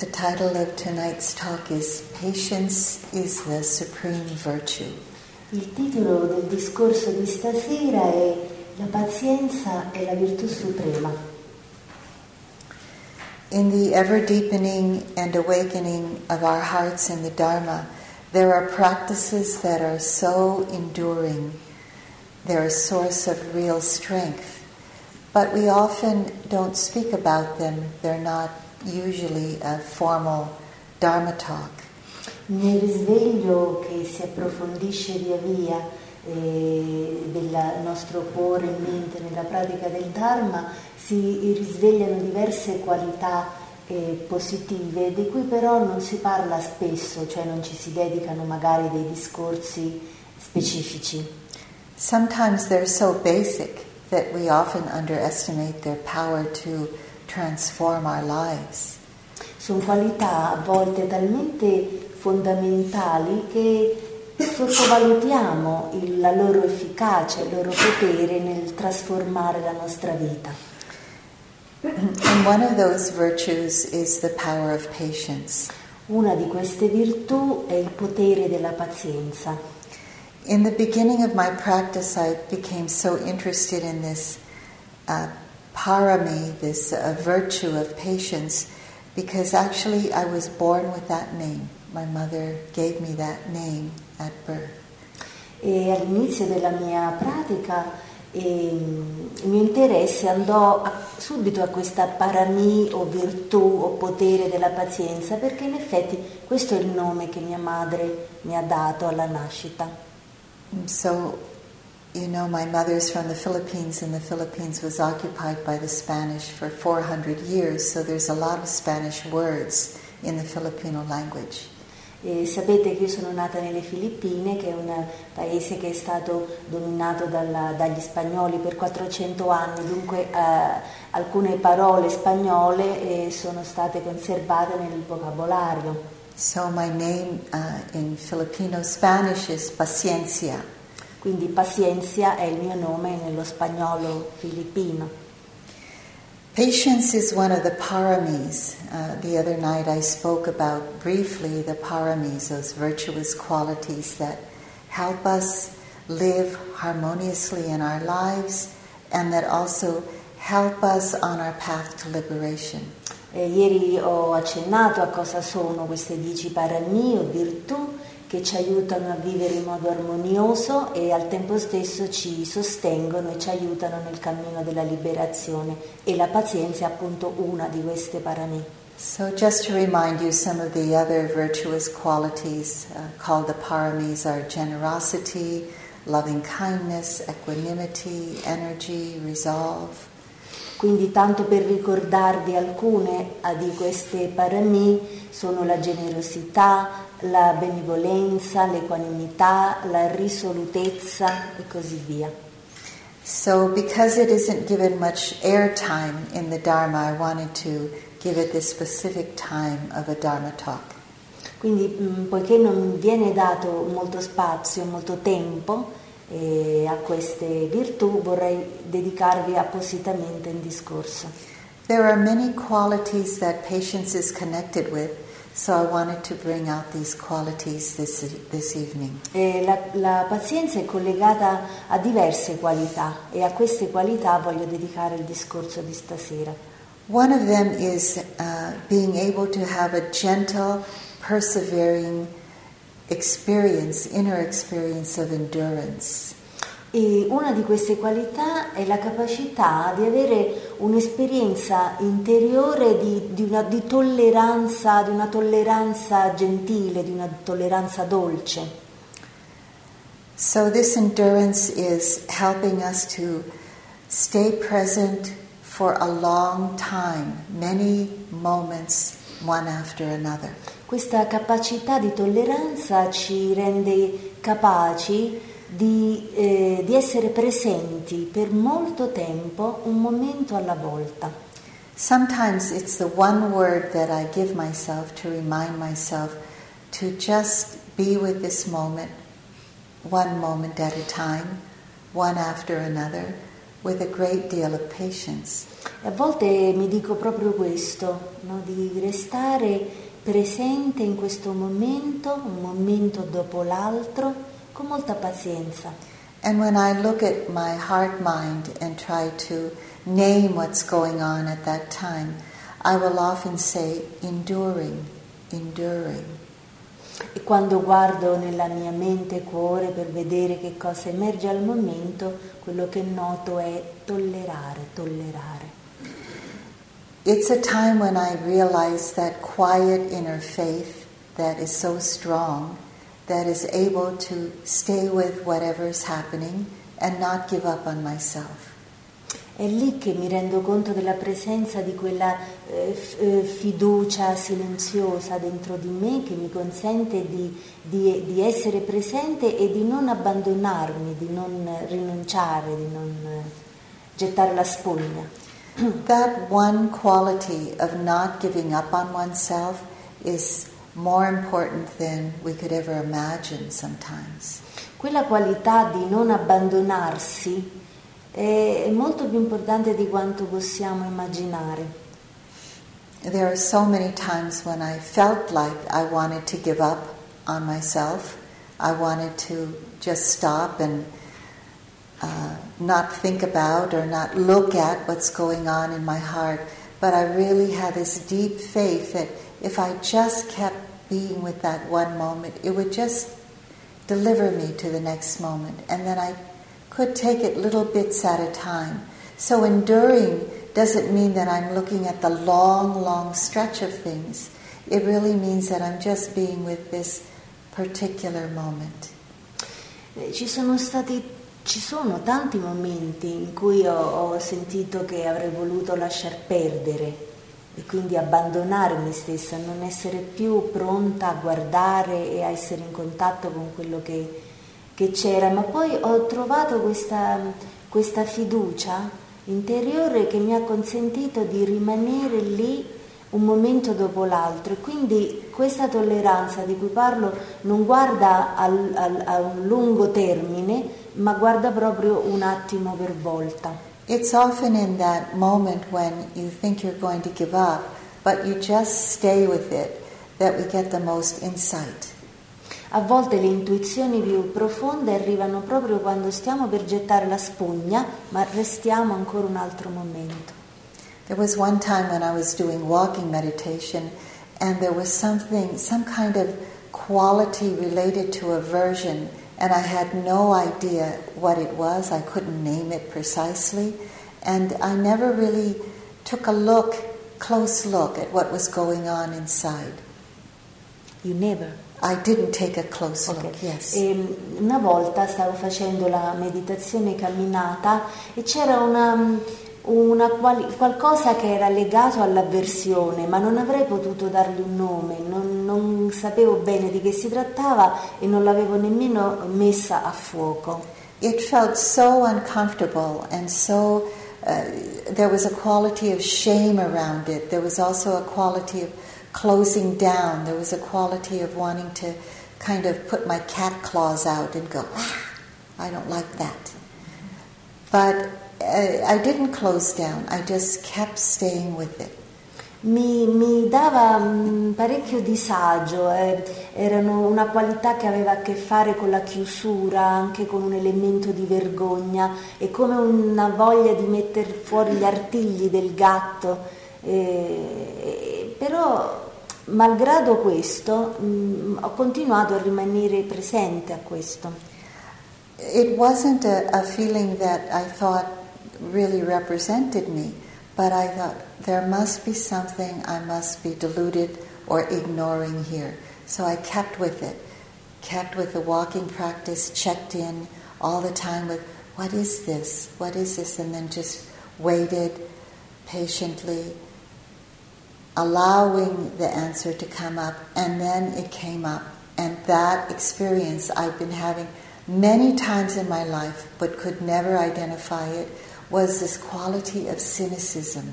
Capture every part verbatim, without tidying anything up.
The title of tonight's talk is Patience is the Supreme Virtue. Il titolo del discorso di stasera è La pazienza è la virtù suprema. In the ever-deepening and awakening of our hearts in the Dharma, there are practices that are so enduring. They're a source of real strength. But we often don't speak about them. They're not usually a formal Dharma talk. Nel risveglio che si approfondisce via via eh, del nostro cuore e mente nella pratica del Dharma si risvegliano diverse qualità eh, positive di cui però non si parla spesso, cioè non ci si dedicano magari dei discorsi specifici. Sometimes they're so basic that we often underestimate their power to transform our lives. Sono qualità a volte talmente fondamentali che sottovalutiamo il, la loro efficacia, il loro potere nel trasformare la nostra vita. And one of those virtues is the power of patience. Una di queste virtù è il potere della pazienza. In the beginning of my practice I became so interested in this uh, Parami, this uh, virtue of patience, because actually I was born with that name. My mother gave me that name at birth. E all'inizio della mia pratica eh, il mio interesse andò a, subito a questa parami o virtù o potere della pazienza, perché in effetti questo è il nome che mia madre mi ha dato alla nascita. So, you know, my mother's from the Philippines, and the Philippines was occupied by the Spanish for four hundred years, so there's a lot of Spanish words in the Filipino language. E sapete che io sono nata nelle Filippine, che è un paese che è stato dominato dalla, dagli spagnoli per quattrocento anni, dunque eh, alcune parole spagnole eh, sono state conservate nel vocabolario. So my name uh, in Filipino Spanish is Paciencia. Quindi pazienza è il mio nome nello spagnolo filippino. Patience is one of the paramis. Uh, the other night I spoke about briefly the paramis, those virtuous qualities that help us live harmoniously in our lives and that also help us on our path to liberation. E ieri ho accennato a cosa sono queste dieci parami o virtù che ci aiutano a vivere in modo armonioso e al tempo stesso ci sostengono e ci aiutano nel cammino della liberazione, e la pazienza è appunto una di queste parami. So just to remind you, some of the other virtuous qualities uh, called the paramis are generosity, loving kindness, equanimity, energy, resolve. Quindi tanto per ricordarvi alcune di queste parami sono la generosità, la benevolenza, l'equanimità, la risolutezza e così via. So because it isn't given much airtime in the Dharma, I wanted to give it this specific time of a Dharma talk. Quindi poiché non viene dato molto spazio, molto tempo e a queste virtù, vorrei dedicarvi appositamente un discorso. There are many qualities that patience is connected with, so I wanted to bring out these qualities this, this evening. E la, la pazienza è collegata a diverse qualità, e a queste qualità voglio dedicare il discorso di stasera. One of them is uh, being able to have a gentle, persevering experience, inner experience of endurance. E una di queste qualità è la capacità di avere un'esperienza interiore di, di una di tolleranza, di una tolleranza gentile, di una tolleranza dolce. So this endurance is helping us to stay present for a long time, many moments, one after another. Questa capacità di tolleranza ci rende capaci di, eh, di essere presenti per molto tempo, un momento alla volta. Sometimes it's the one word that I give myself to remind myself to just be with this moment, one moment at a time, one after another, with a great deal of patience. E a volte mi dico proprio questo, no? Di restare presente in questo momento, un momento dopo l'altro, con molta pazienza. And when I look at my heart mind and try to name what's going on at that time, I will often say enduring, enduring. E quando guardo nella mia mente e cuore per vedere che cosa emerge al momento, quello che noto è tollerare, tollerare. It's a time when I realize that quiet inner faith that is so strong, that is able to stay with whatever is happening and not give up on myself. È lì che mi rendo conto della presenza di quella eh, fiducia silenziosa dentro di me che mi consente di, di, di essere presente e di non abbandonarmi, di non rinunciare, di non gettare la spugna. That one quality of not giving up on oneself is more important than we could ever imagine sometimes. Quella qualità di non abbandonarsi è molto più importante di quanto possiamo immaginare. There are so many times when I felt like I wanted to give up on myself. I wanted to just stop and uh, not think about or not look at what's going on in my heart. But I really had this deep faith that if I just kept being with that one moment, it would just deliver me to the next moment. And then I could take it little bits at a time. So enduring doesn't mean that I'm looking at the long, long stretch of things. It really means that I'm just being with this particular moment. Ci sono stati, ci sono tanti momenti in cui ho, ho sentito che avrei voluto lasciar perdere e quindi abbandonare me stessa, non essere più pronta a guardare e a essere in contatto con quello che che c'era, ma poi ho trovato questa, questa fiducia interiore che mi ha consentito di rimanere lì un momento dopo l'altro. E quindi questa tolleranza di cui parlo non guarda al, al, a un lungo termine, ma guarda proprio un attimo per volta. It's often in that moment when you think you're going to give up, but you just stay with it, that we get the most insight. A volte le intuizioni più profonde arrivano proprio quando stiamo per gettare la spugna, ma restiamo ancora un altro momento. There was one time when I was doing walking meditation and there was something, some kind of quality related to aversion and I had no idea what it was. I couldn't name it precisely and I never really took a look, close look at what was going on inside. You never? I didn't take a close look. Okay. Yes. E una volta stavo facendo la meditazione camminata e c'era una, una quali, qualcosa che era legato all'avversione, ma non avrei potuto dargli un nome, non, non sapevo bene di che si trattava e non l'avevo nemmeno messa a fuoco. It felt so uncomfortable and so uh, there was a quality of shame around it. There was also a quality of closing down, there was a quality of wanting to kind of put my cat claws out and go, ah, I don't like that. But uh, I didn't close down, I just kept staying with it. Mi, mi dava mh, parecchio disagio, eh, erano una qualità che aveva a che fare con la chiusura, anche con un elemento di vergogna, e come una voglia di mettere fuori gli artigli del gatto. Eh, però malgrado questo mh, ho continuato a rimanere presente a questo. It wasn't a, a feeling that I thought really represented me, but I thought there must be something I must be deluded or ignoring here. So I kept with it, kept with the walking practice, checked in all the time with what is this, what is this, and then just waited patiently, allowing the answer to come up, and then it came up. And that experience I've been having many times in my life, but could never identify it, was this quality of cynicism.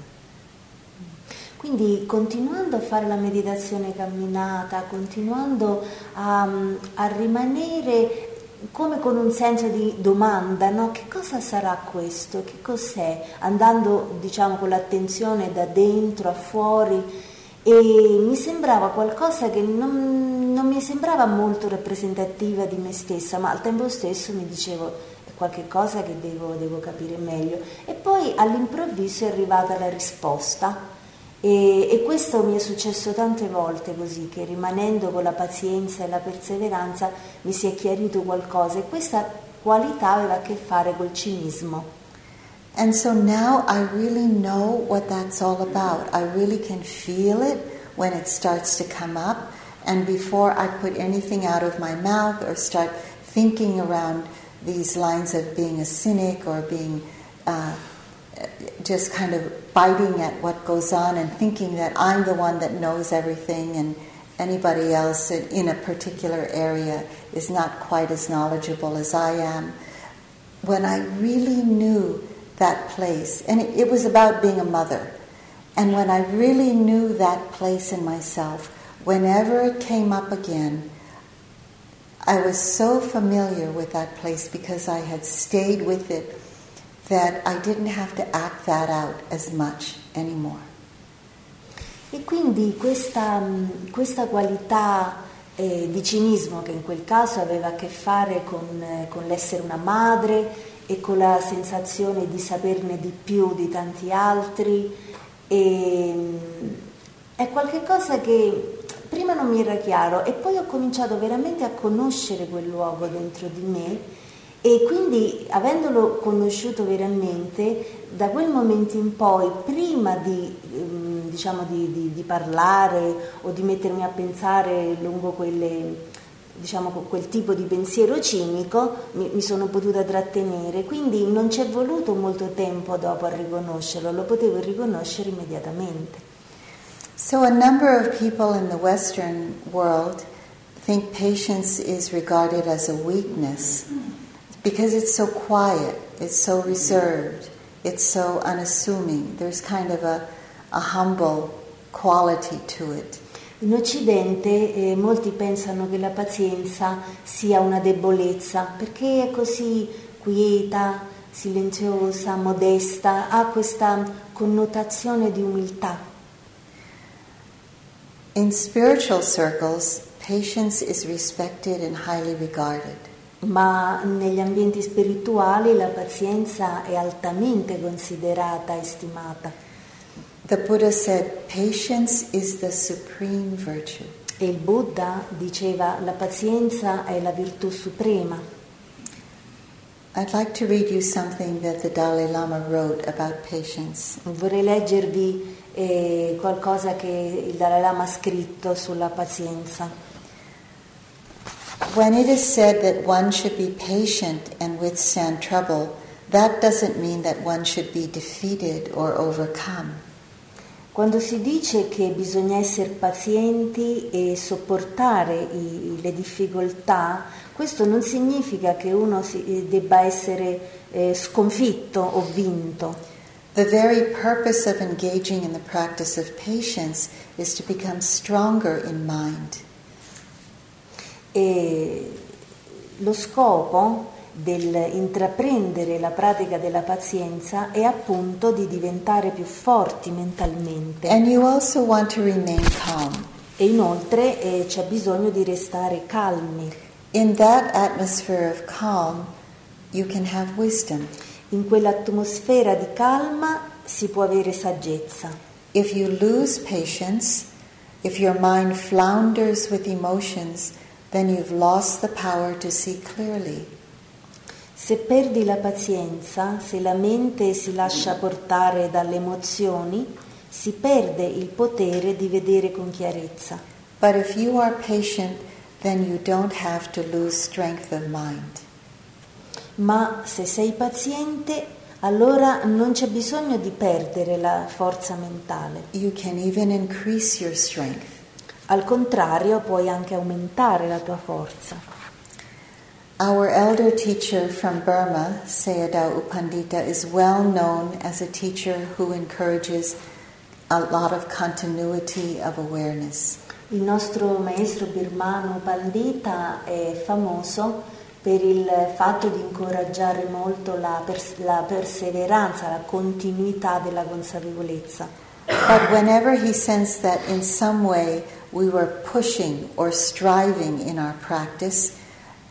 Quindi continuando a fare la meditazione camminata, continuando a, a rimanere come con un senso di domanda, no? Che cosa sarà questo? Che cos'è? Andando, diciamo, con l'attenzione da dentro a fuori, e mi sembrava qualcosa che non, non mi sembrava molto rappresentativa di me stessa, ma al tempo stesso mi dicevo qualche cosa che devo, devo capire meglio. E poi all'improvviso è arrivata la risposta, e, e questo mi è successo tante volte così, che rimanendo con la pazienza e la perseveranza mi si è chiarito qualcosa, e questa qualità aveva a che fare col cinismo. And so now I really know what that's all about. I really can feel it when it starts to come up, and before I put anything out of my mouth or start thinking around these lines of being a cynic or being uh, just kind of biting at what goes on and thinking that I'm the one that knows everything and anybody else in a particular area is not quite as knowledgeable as I am. When I really knew that place, and it, it was about being a mother, and when I really knew that place in myself, whenever it came up again, I was so familiar with that place because I had stayed with it that I didn't have to act that out as much anymore. E quindi questa, questa qualità eh, di cinismo, che in quel caso aveva a che fare con, eh, con l'essere una madre e con la sensazione di saperne di più di tanti altri, e, è qualcosa che prima non mi era chiaro, e poi ho cominciato veramente a conoscere quel luogo dentro di me, e quindi avendolo conosciuto veramente, da quel momento in poi, prima di, diciamo, di, di, di parlare o di mettermi a pensare lungo quelle, diciamo, quel tipo di pensiero cinico, mi, mi sono potuta trattenere, quindi non ci è voluto molto tempo dopo a riconoscerlo, lo potevo riconoscere immediatamente. So a number of people in the Western world think patience is regarded as a weakness because it's so quiet, it's so reserved, it's so unassuming. There's kind of a, a humble quality to it. In Occidente eh, molti pensano che la pazienza sia una debolezza perché è così quieta, silenziosa, modesta, ha questa connotazione di umiltà. In spiritual circles, patience is respected and highly regarded. Ma negli ambienti spirituali la pazienza è altamente considerata e stimata. The Buddha said, "Patience is the supreme virtue." E il Buddha diceva, la pazienza è la virtù suprema. I'd like to read you something that the Dalai Lama wrote about patience. Vorrei leggervi e qualcosa che il Dalai Lama ha scritto sulla pazienza. When it is said that one should be patient and withstand trouble, that doesn't mean that one should be defeated or overcome. Quando si dice che bisogna essere pazienti e sopportare i, le difficoltà, questo non significa che uno si, debba essere eh, sconfitto o vinto. The very purpose of engaging in the practice of patience is to become stronger in mind. E lo scopo dell'intraprendere la pratica della pazienza è appunto di diventare più forti mentalmente. And you also want to remain calm. E inoltre eh, c'è bisogno di restare calmi. In that atmosphere of calm, you can have wisdom. In quell'atmosfera di calma si può avere saggezza. If you lose patience, if your mind flounders with emotions, then you've lost the power to see clearly. Se perdi la pazienza, se la mente si lascia portare dalle emozioni, si perde il potere di vedere con chiarezza. But if you are patient, then you don't have to lose strength of mind. Ma se sei paziente, allora non c'è bisogno di perdere la forza mentale. You can even increase your strength. Al contrario, puoi anche aumentare la tua forza. Our elder teacher from Burma, Sayadaw U Pandita, is well known as a teacher who encourages a lot of continuity of awareness. Il nostro maestro birmano Pandita è famoso per il fatto di incoraggiare molto la, pers- la perseveranza, la continuità della consapevolezza. But whenever he sensed that in some way we were pushing or striving in our practice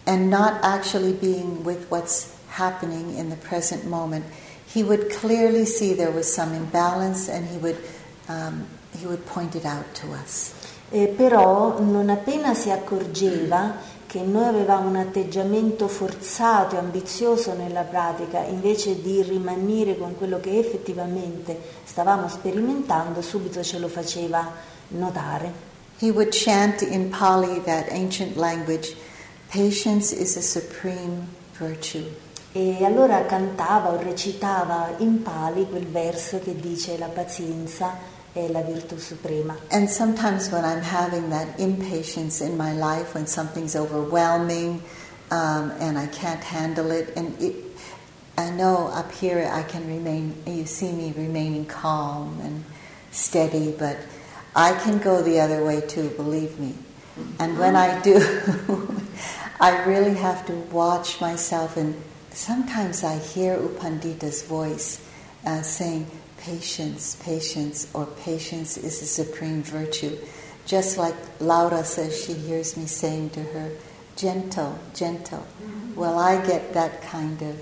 and not actually being with what's happening in the present moment, he would clearly see there was some imbalance and he would, um, he would point it out to us. E però non appena si accorgeva che noi avevamo un atteggiamento forzato e ambizioso nella pratica, invece di rimanere con quello che effettivamente stavamo sperimentando, subito ce lo faceva notare. He would chant in Pali, that ancient language, "Patience is a supreme virtue." E allora cantava o recitava in Pali quel verso che dice la pazienza è la virtù suprema. And sometimes when I'm having that impatience in my life, when something's overwhelming um, and I can't handle it, and it, I know up here I can remain, you see me remaining calm and steady, but I can go the other way too, believe me. And when I do, I really have to watch myself, and sometimes I hear U Pandita's voice uh, saying, Patience, patience, or patience is a supreme virtue. Just like Laura says, she hears me saying to her, gentle, gentle. Well, I get that kind of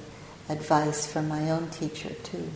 advice from my own teacher too,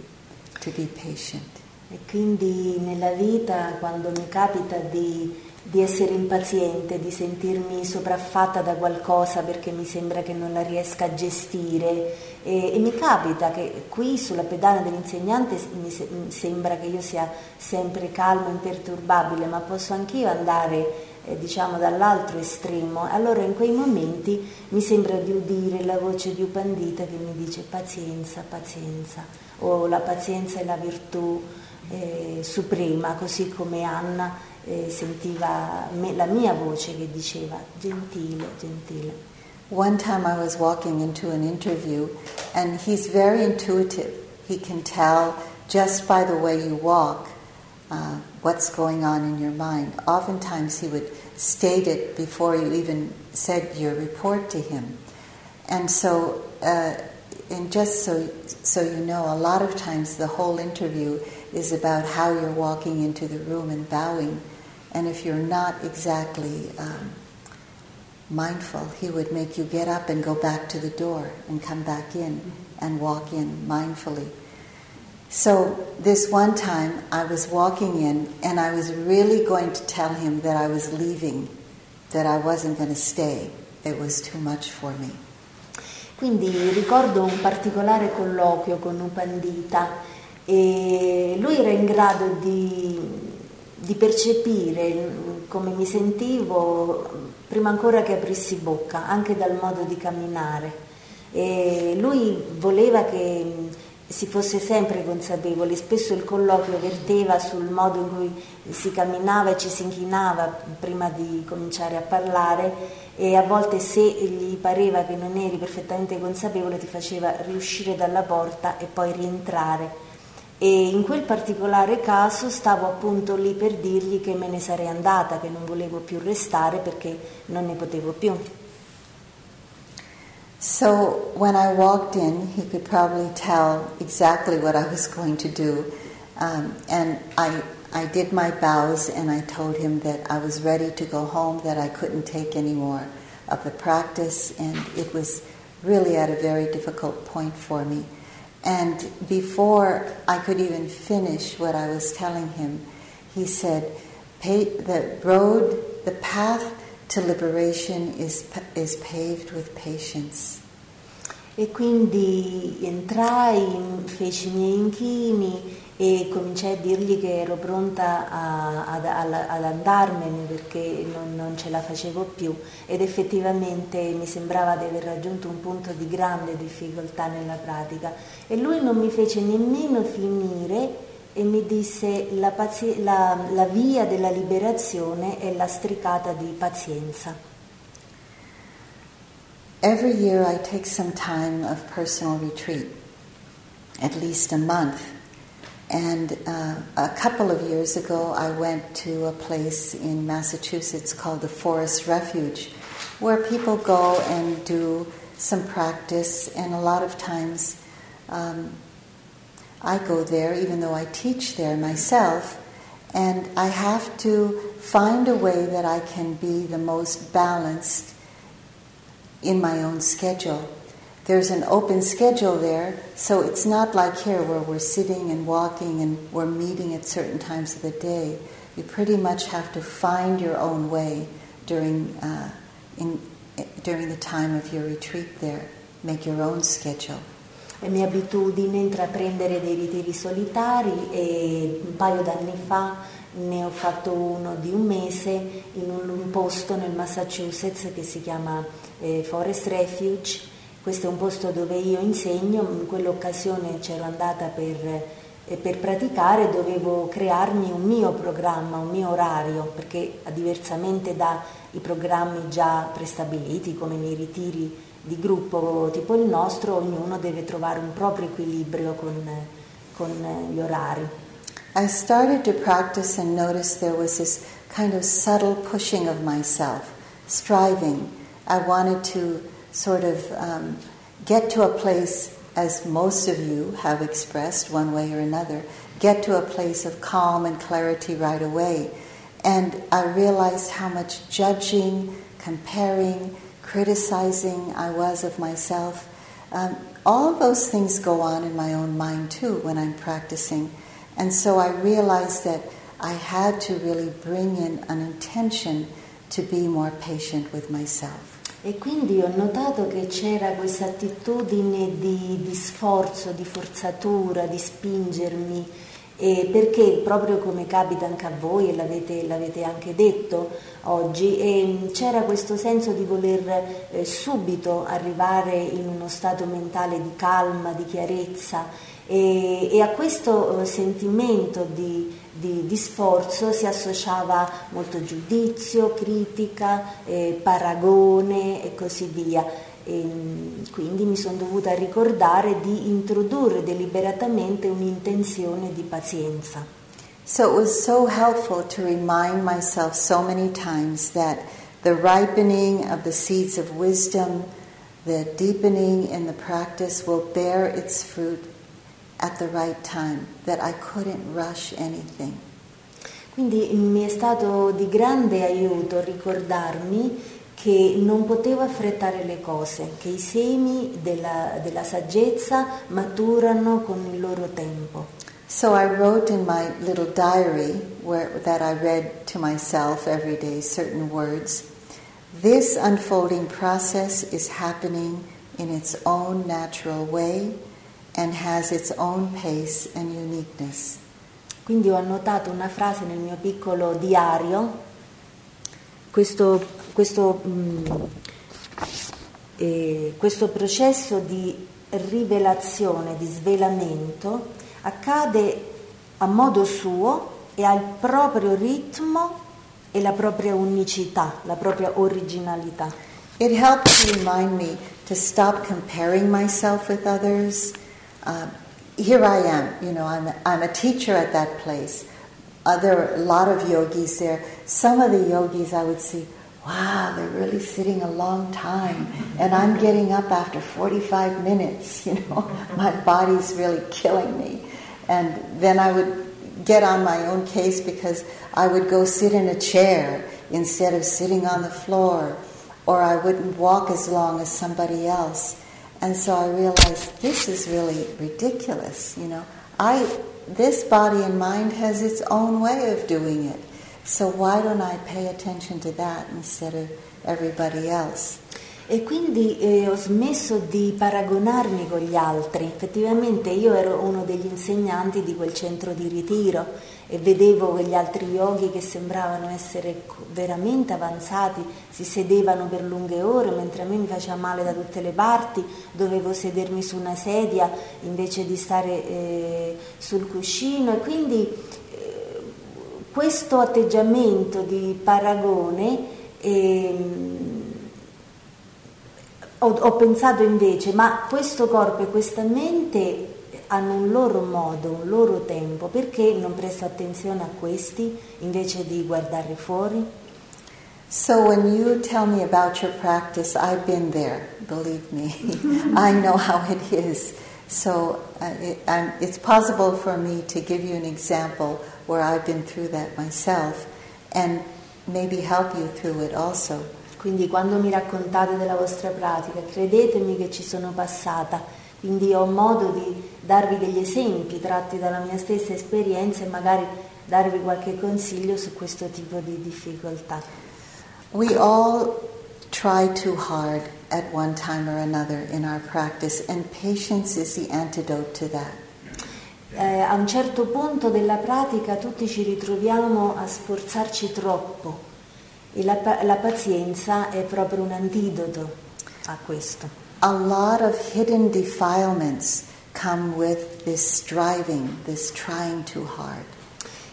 to be patient. E quindi nella vita, quando mi capita di, di essere impaziente, di sentirmi sopraffatta da qualcosa perché mi sembra che non la riesca a gestire, E, e mi capita che qui sulla pedana dell'insegnante mi, se, mi sembra che io sia sempre calmo, imperturbabile, ma posso anch'io andare eh, diciamo dall'altro estremo. Allora in quei momenti mi sembra di udire la voce di U Pandita che mi dice pazienza, pazienza, o la pazienza è la virtù eh, suprema, così come Anna eh, sentiva me, la mia voce che diceva gentile, gentile. One time I was walking into an interview, and he's very intuitive. He can tell just by the way you walk uh, what's going on in your mind. Oftentimes he would state it before you even said your report to him. And so, uh, and just so so you know, a lot of times the whole interview is about how you're walking into the room and bowing. And if you're not exactly Um, mindful, he would make you get up and go back to the door and come back in and walk in mindfully. So this one time I was walking in and I was really going to tell him that I was leaving, that I wasn't going to stay. It was too much for me. Quindi ricordo un particolare colloquio con U Pandita e lui era in grado di di percepire come mi sentivo prima ancora che aprissi bocca, anche dal modo di camminare. E lui voleva che si fosse sempre consapevoli, spesso il colloquio verteva sul modo in cui si camminava e ci si inchinava prima di cominciare a parlare, e a volte se gli pareva che non eri perfettamente consapevole ti faceva riuscire dalla porta e poi rientrare. E in quel particolare caso stavo appunto lì per dirgli che me ne sarei andata, che non volevo più restare perché non ne potevo più. So when I walked in, he could probably tell exactly what I was going to do. Um, and I, I did my bows and I told him that I was ready to go home, that I couldn't take any more of the practice, and it was really at a very difficult point for me. And before I could even finish what I was telling him, he said, the road, the path to liberation is is paved with patience. E quindi entrai, feci i miei inchini e cominciai a dirgli che ero pronta a, ad, ad andarmene perché non, non ce la facevo più, ed effettivamente mi sembrava di aver raggiunto un punto di grande difficoltà nella pratica, e lui non mi fece nemmeno finire e mi disse la, pazi- la, la via della liberazione è lastricata di pazienza. Every year I take some time of personal retreat, at least a month. And uh, a couple of years ago, I went to a place in Massachusetts called the Forest Refuge, where people go and do some practice, and a lot of times um, I go there, even though I teach there myself, and I have to find a way that I can be the most balanced in my own schedule. There's an open schedule there, so it's not like here where we're sitting and walking and we're meeting at certain times of the day. You pretty much have to find your own way during uh, in, during the time of your retreat there. Make your own schedule. È mia abitudine intraprendere dei ritiri solitari e un paio d'anni fa ne ho fatto uno di un mese in un, un posto nel Massachusetts che si chiama eh, Forest Refuge. Questo è un posto dove io insegno. In quell'occasione c'ero andata per, eh, per praticare, dovevo crearmi un mio programma, un mio orario, perché diversamente dai programmi già prestabiliti come nei ritiri di gruppo tipo il nostro, ognuno deve trovare un proprio equilibrio con, con gli orari. I started to practice and noticed there was this kind of subtle pushing of myself, striving. I wanted to sort of um, get to a place, as most of you have expressed one way or another, get to a place of calm and clarity right away. And I realized how much judging, comparing, criticizing I was of myself. Um, all those things go on in my own mind too when I'm practicing. And so I realized that I had to really bring in an intention to be more patient with myself. E quindi ho notato che c'era questa attitudine di, di sforzo, di forzatura, di spingermi, e perché proprio come capita anche a voi, e l'avete, l'avete anche detto oggi, e c'era questo senso di voler eh, subito arrivare in uno stato mentale di calma, di chiarezza, e, e a questo eh, sentimento di, di, di sforzo si associava molto giudizio, critica, eh, paragone e così via. E quindi mi sono dovuta ricordare di introdurre deliberatamente un'intenzione di pazienza. So it was so helpful to remind myself so many times that the ripening of the seeds of wisdom, the deepening in the practice will bear its fruit at the right time, that I couldn't rush anything. Quindi mi è stato di grande aiuto ricordarmi che non potevo affrettare le cose, che i semi della, della saggezza maturano con il loro tempo. So I wrote in my little diary where, that I read to myself every day certain words. This unfolding process is happening in its own natural way and has its own pace and uniqueness. Quindi ho annotato una frase nel mio piccolo diario. Questo, questo, mh, eh, questo processo di rivelazione, di svelamento, accade a modo suo e al proprio ritmo e la propria unicità, la propria originalità. It helps to remind me to stop comparing myself with others. Uh, here I am, you know, I'm, I'm a teacher at that place. Uh, there are a lot of yogis there. Some of the yogis I would see, wow, they're really sitting a long time, and I'm getting up after forty-five minutes, you know, my body's really killing me. And then I would get on my own case because I would go sit in a chair instead of sitting on the floor, or I wouldn't walk as long as somebody else. And so I realized this is really ridiculous, you know. I... This body and mind has its own way of doing it. So why don't I pay attention to that instead of everybody else? E quindi eh, ho smesso di paragonarmi con gli altri. Effettivamente io ero uno degli insegnanti di quel centro di ritiro e vedevo quegli altri yogi che sembravano essere veramente avanzati, si sedevano per lunghe ore, mentre a me mi faceva male da tutte le parti, dovevo sedermi su una sedia invece di stare eh, sul cuscino, e quindi eh, questo atteggiamento di paragone eh, Ho, ho pensato invece, ma questo corpo e questa mente hanno un loro modo, un loro tempo, perché non presto attenzione a questi invece di guardare fuori? So when you tell me about your practice, I've been there, believe me. I know how it is. So uh, it, I'm, it's possible for me to give you an example where I've been through that myself and maybe help you through it also. Quindi quando mi raccontate della vostra pratica, credetemi che ci sono passata, quindi ho modo di darvi degli esempi tratti dalla mia stessa esperienza e magari darvi qualche consiglio su questo tipo di difficoltà. We all try too hard at one time or another in our practice, and patience is the antidote to that. Eh, a un certo punto della pratica tutti ci ritroviamo a sforzarci troppo e la, la pazienza è proprio un antidoto a questo. A lot of hidden defilements come with this striving, this trying too hard.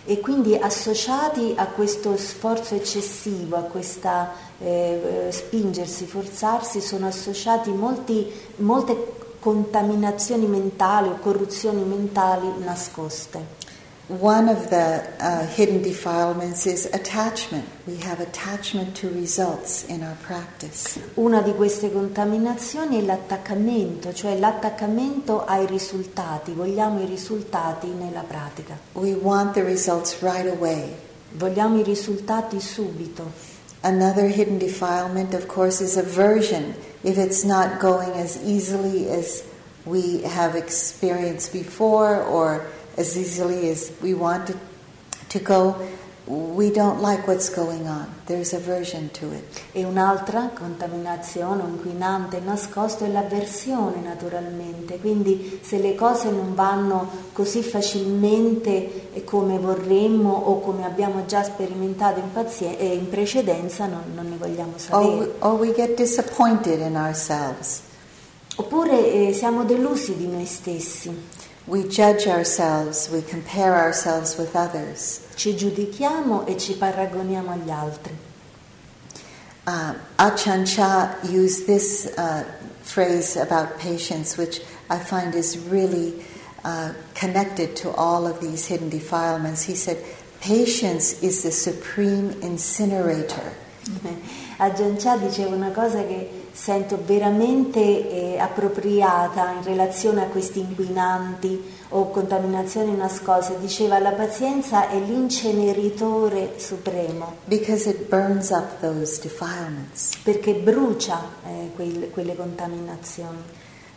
E quindi associati a questo sforzo eccessivo, a questa eh, spingersi, forzarsi, sono associati molti, molte contaminazioni mentali o corruzioni mentali nascoste. One of the uh, hidden defilements is attachment. We have attachment to results in our practice. Una di queste contaminazioni è l'attaccamento, cioè l'attaccamento ai risultati. Vogliamo i risultati nella pratica. We want the results right away. Vogliamo i risultati subito. Another hidden defilement, of course, is aversion. If it's not going as easily as we have experienced before, or as easily as we want to, to go, we don't like what's going on. There's aversion to it. E un'altra contaminazione inquinante nascosta è l'avversione, naturalmente. Quindi se le cose non vanno così facilmente come vorremmo o come abbiamo già sperimentato in, pazienza, in precedenza, non, non ne vogliamo sapere. Or we, or we get disappointed in ourselves. Oppure eh, siamo delusi di noi stessi. We judge ourselves, we compare ourselves with others. Ci giudichiamo e ci paragoniamo agli altri. Uh, Ajahn Chah used this uh, phrase about patience, which I find is really uh, connected to all of these hidden defilements. He said, "Patience is the supreme incinerator." Ajahn Chah diceva una cosa che sento veramente eh, appropriata in relazione a questi inquinanti o contaminazioni nascoste. Diceva la pazienza è l'inceneritore supremo. Because it burns up those defilements. Perché brucia eh, quel, quelle contaminazioni.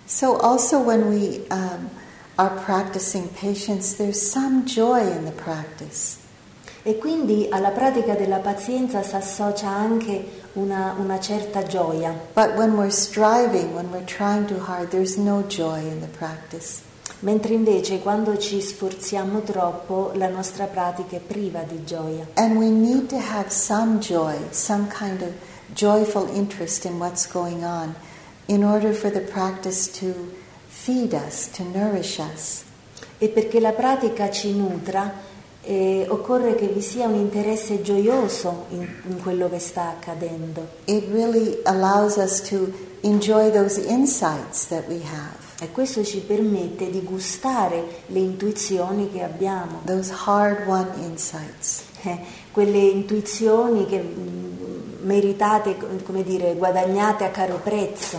So also when we um, are practicing patience, there's some joy in the practice. E quindi alla pratica della pazienza si associa anche una, una certa gioia. But when we're striving, when we're trying too hard, there's no joy in the practice. Mentre invece quando ci sforziamo troppo, la nostra pratica è priva di gioia. And we need to have some joy, some kind of joyful interest in what's going on, in order for the practice to feed us, to nourish us. E perché la pratica ci nutra, Eh, occorre che vi sia un interesse gioioso in, in quello che sta accadendo. It really allows us to enjoy those insights that we have. E questo ci permette di gustare le intuizioni che abbiamo. Those hard-won insights. Eh, quelle intuizioni che meritate, come dire, guadagnate a caro prezzo.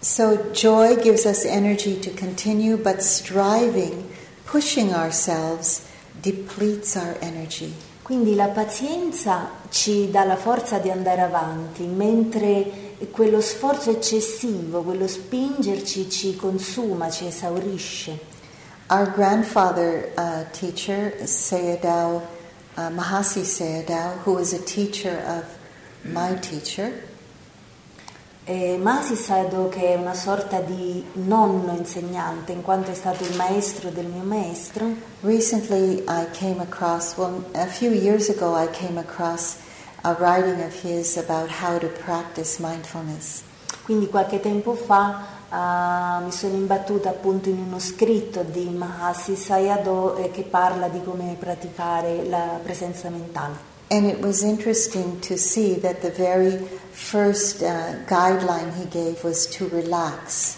So joy gives us energy to continue, but striving, pushing ourselves, depletes our energy. Quindi la pazienza ci dà la forza di andare avanti, mentre quello sforzo eccessivo, quello spingerci, ci consuma, ci esaurisce. Our grandfather uh, teacher, Sayadaw, uh, Mahasi Sayadaw, who was a teacher of my teacher. Eh, Mahasi Sayadaw, che è una sorta di nonno insegnante in quanto è stato il maestro del mio maestro. Recently I came across, well, a few years ago I came across a writing of his about how to practice mindfulness. Quindi qualche tempo fa uh, mi sono imbattuta appunto in uno scritto di Mahasi Sayadaw eh, che parla di come praticare la presenza mentale. And it was interesting to see that the very first uh, guideline he gave was to relax.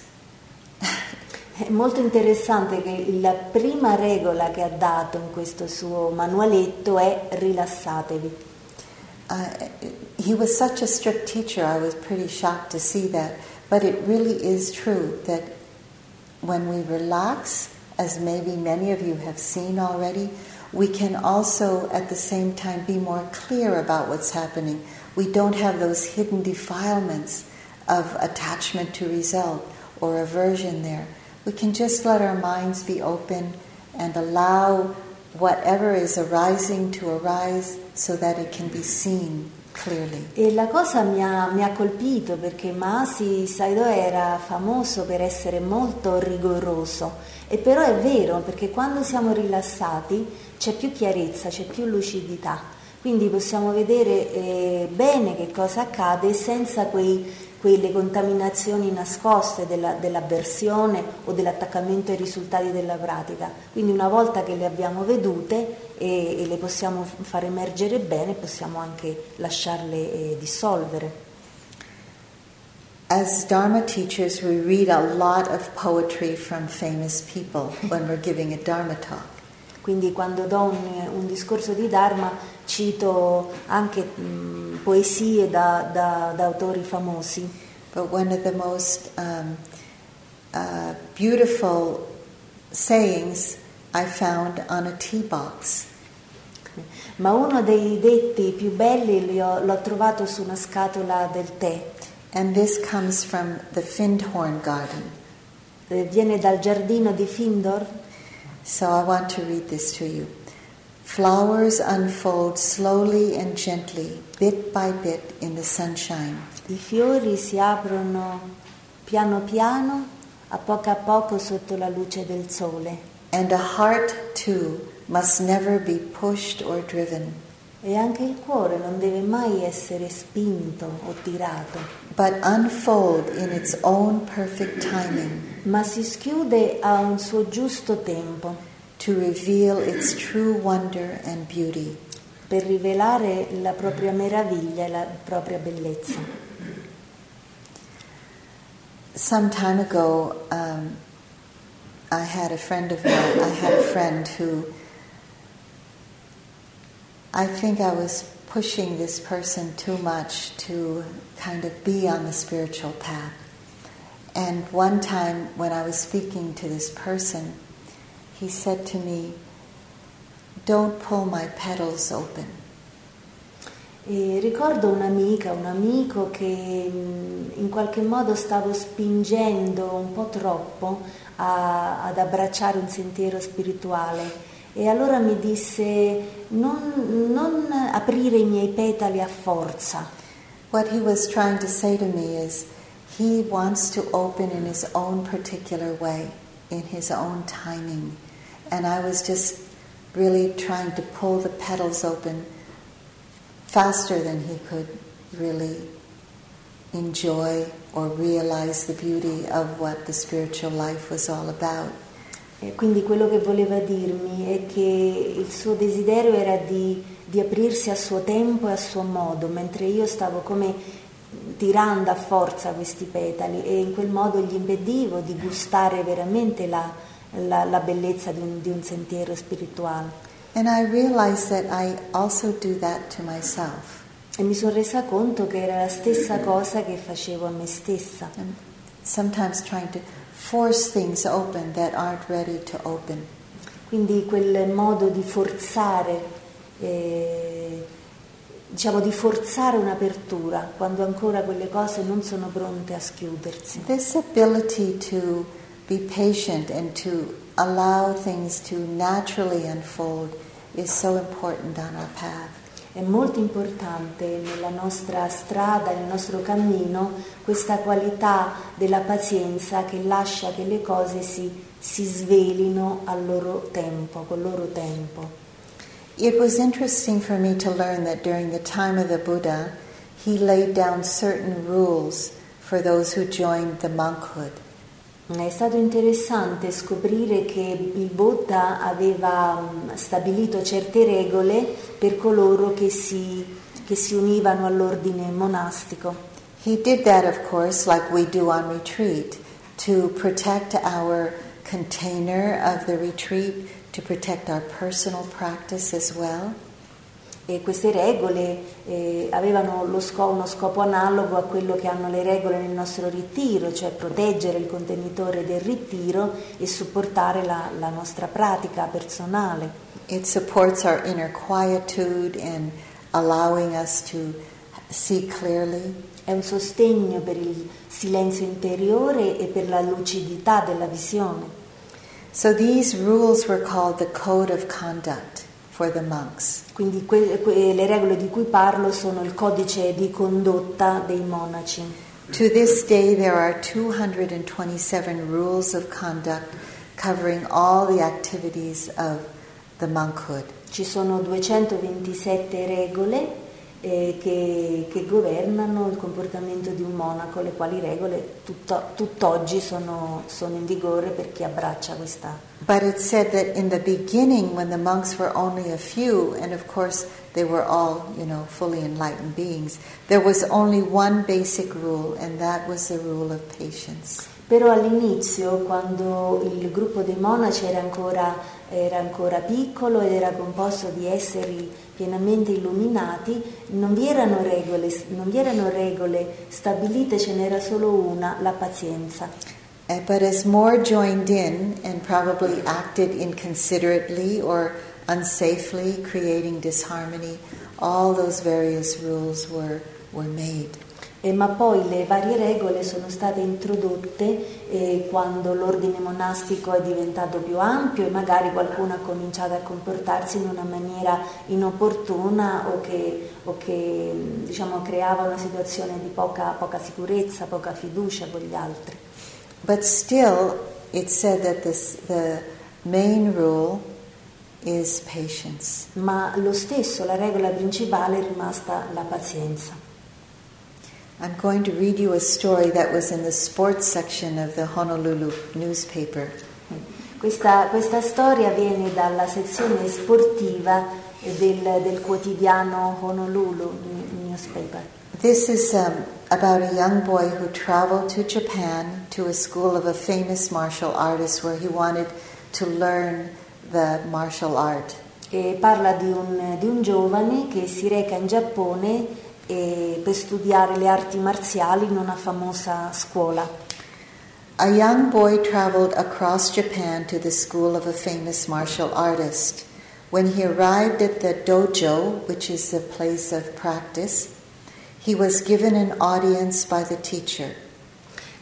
È molto interessante che la prima regola che ha dato in questo suo manualetto è rilassatevi. Uh, he was such a strict teacher, I was pretty shocked to see that. But it really is true that when we relax, as maybe many of you have seen already, we can also at the same time be more clear about what's happening. We don't have those hidden defilements of attachment to result or aversion there. We can just let our minds be open and allow whatever is arising to arise so that it can be seen clearly. E la cosa mi ha, mi ha colpito perché Mahasi Sayadaw era famoso per essere molto rigoroso, e però è vero, perché quando siamo rilassati c'è più chiarezza, c'è più lucidità, quindi possiamo vedere eh, bene che cosa accade senza quei quelle contaminazioni nascoste della, dell'avversione o dell'attaccamento ai risultati della pratica. Quindi una volta che le abbiamo vedute e, e le possiamo far emergere bene, possiamo anche lasciarle eh, dissolvere. As Dharma teachers we read a lot of poetry from famous people when we're giving a Dharma talk. Quindi quando do un, un discorso di Dharma cito anche mh, poesie da, da, da autori famosi. But one of the most um, uh, beautiful sayings I found on a tea box. Ma uno dei detti più belli li ho, l'ho trovato su una scatola del tè. And this comes from the Findhorn Garden. Eh, viene dal giardino di Findhorn. So I want to read this to you. Flowers unfold slowly and gently, bit by bit in the sunshine. I fiori si aprono piano piano, a poco a poco sotto la luce del sole. And a heart too must never be pushed or driven. E anche il cuore non deve mai essere spinto o tirato. But unfold in its own perfect timing. Ma si schiude a un suo giusto tempo. To reveal its true wonder and beauty. Per rivelare la propria meraviglia e la propria bellezza. Some time ago, um, I had a friend of mine. I had a friend who, I think I was pushing this person too much to kind of be on the spiritual path. And one time when I was speaking to this person, he said to me, "Don't pull my petals open." E ricordo un'amica, un amico che in qualche modo stavo spingendo un po' troppo a, ad abbracciare un sentiero spirituale, e allora mi disse non, non aprire i miei petali a forza. What he was trying to say to me is he wants to open in his own particular way, in his own timing. And I was just really trying to pull the petals open faster than he could really enjoy or realize the beauty of what the spiritual life was all about. E quindi quello che voleva dirmi è che il suo desiderio era di, di aprirsi a suo tempo e a suo modo, mentre io stavo come tirando a forza questi petali, e in quel modo gli impedivo di gustare veramente la, la, la bellezza di un, di un sentiero spirituale. And I realized that I also do that to myself. E mi sono resa conto che era la stessa cosa che facevo a me stessa. I'm sometimes trying to force things open that aren't ready to open. Quindi quel modo di forzare eh, diciamo di forzare un'apertura quando ancora quelle cose non sono pronte a schiudersi. This ability to be patient and to allow things to naturally unfold is so important on our path. È molto importante nella nostra strada, nel nostro cammino, questa qualità della pazienza che lascia che le cose si, si svelino al loro tempo, col loro tempo. It was interesting for me to learn that during the time of the Buddha, he laid down certain rules for those who joined the monkhood. È stato interessante scoprire che il Buddha aveva stabilito certe regole per coloro che si, che si univano all'ordine monastico. He did that, of course, like we do on retreat, to protect our container of the retreat, to protect our personal practice as well. E queste regole eh, avevano lo scopo, uno scopo analogo a quello che hanno le regole nel nostro ritiro, cioè proteggere il contenitore del ritiro e supportare la, la nostra pratica personale. It supports our inner quietude and allowing us to see clearly. È un sostegno per il silenzio interiore e per la lucidità della visione. So these rules were called the code of conduct for the monks. Quindi que- que- le regole di cui parlo sono il codice di condotta dei monaci. To this day there are two hundred twenty-seven rules of conduct covering all the activities of the monkhood. Ci sono duecentoventisette regole eh, che, che governano il comportamento di un monaco, le quali regole tutto, tutt'oggi sono, sono in vigore per chi abbraccia questa. But it said that in the beginning, when the monks were only a few, and of course they were all, you know, fully enlightened beings, there was only one basic rule, and that was the rule of patience. Però all'inizio, quando il gruppo dei monaci era ancora, era ancora piccolo ed era composto di esseri pienamente illuminati, non vi erano regole, non vi erano regole stabilite, ce n'era solo una, la pazienza. But as more joined in and probably acted inconsiderately or unsafely, creating disharmony, all those various rules were were made. E ma poi le varie regole sono state introdotte eh, quando l'ordine monastico è diventato più ampio e magari qualcuno ha cominciato a comportarsi in una maniera inopportuna o che, o che diciamo creava una situazione di poca, poca sicurezza, poca fiducia con gli altri. But still, it said that this, the main rule is patience. Ma lo stesso, la regola principale è rimasta la pazienza. I'm going to read you a story that was in the sports section of the Honolulu newspaper. Questa, questa storia viene dalla sezione sportiva del, del quotidiano Honolulu newspaper. This is um, about a young boy who traveled to Japan to a school of a famous martial artist where he wanted to learn the martial art. E parla di un, di un giovane che si reca in Giappone eh, per studiare le arti marziali in una famosa scuola. A young boy traveled across Japan to the school of a famous martial artist. When he arrived at the dojo, which is the place of practice, he was given an audience by the teacher.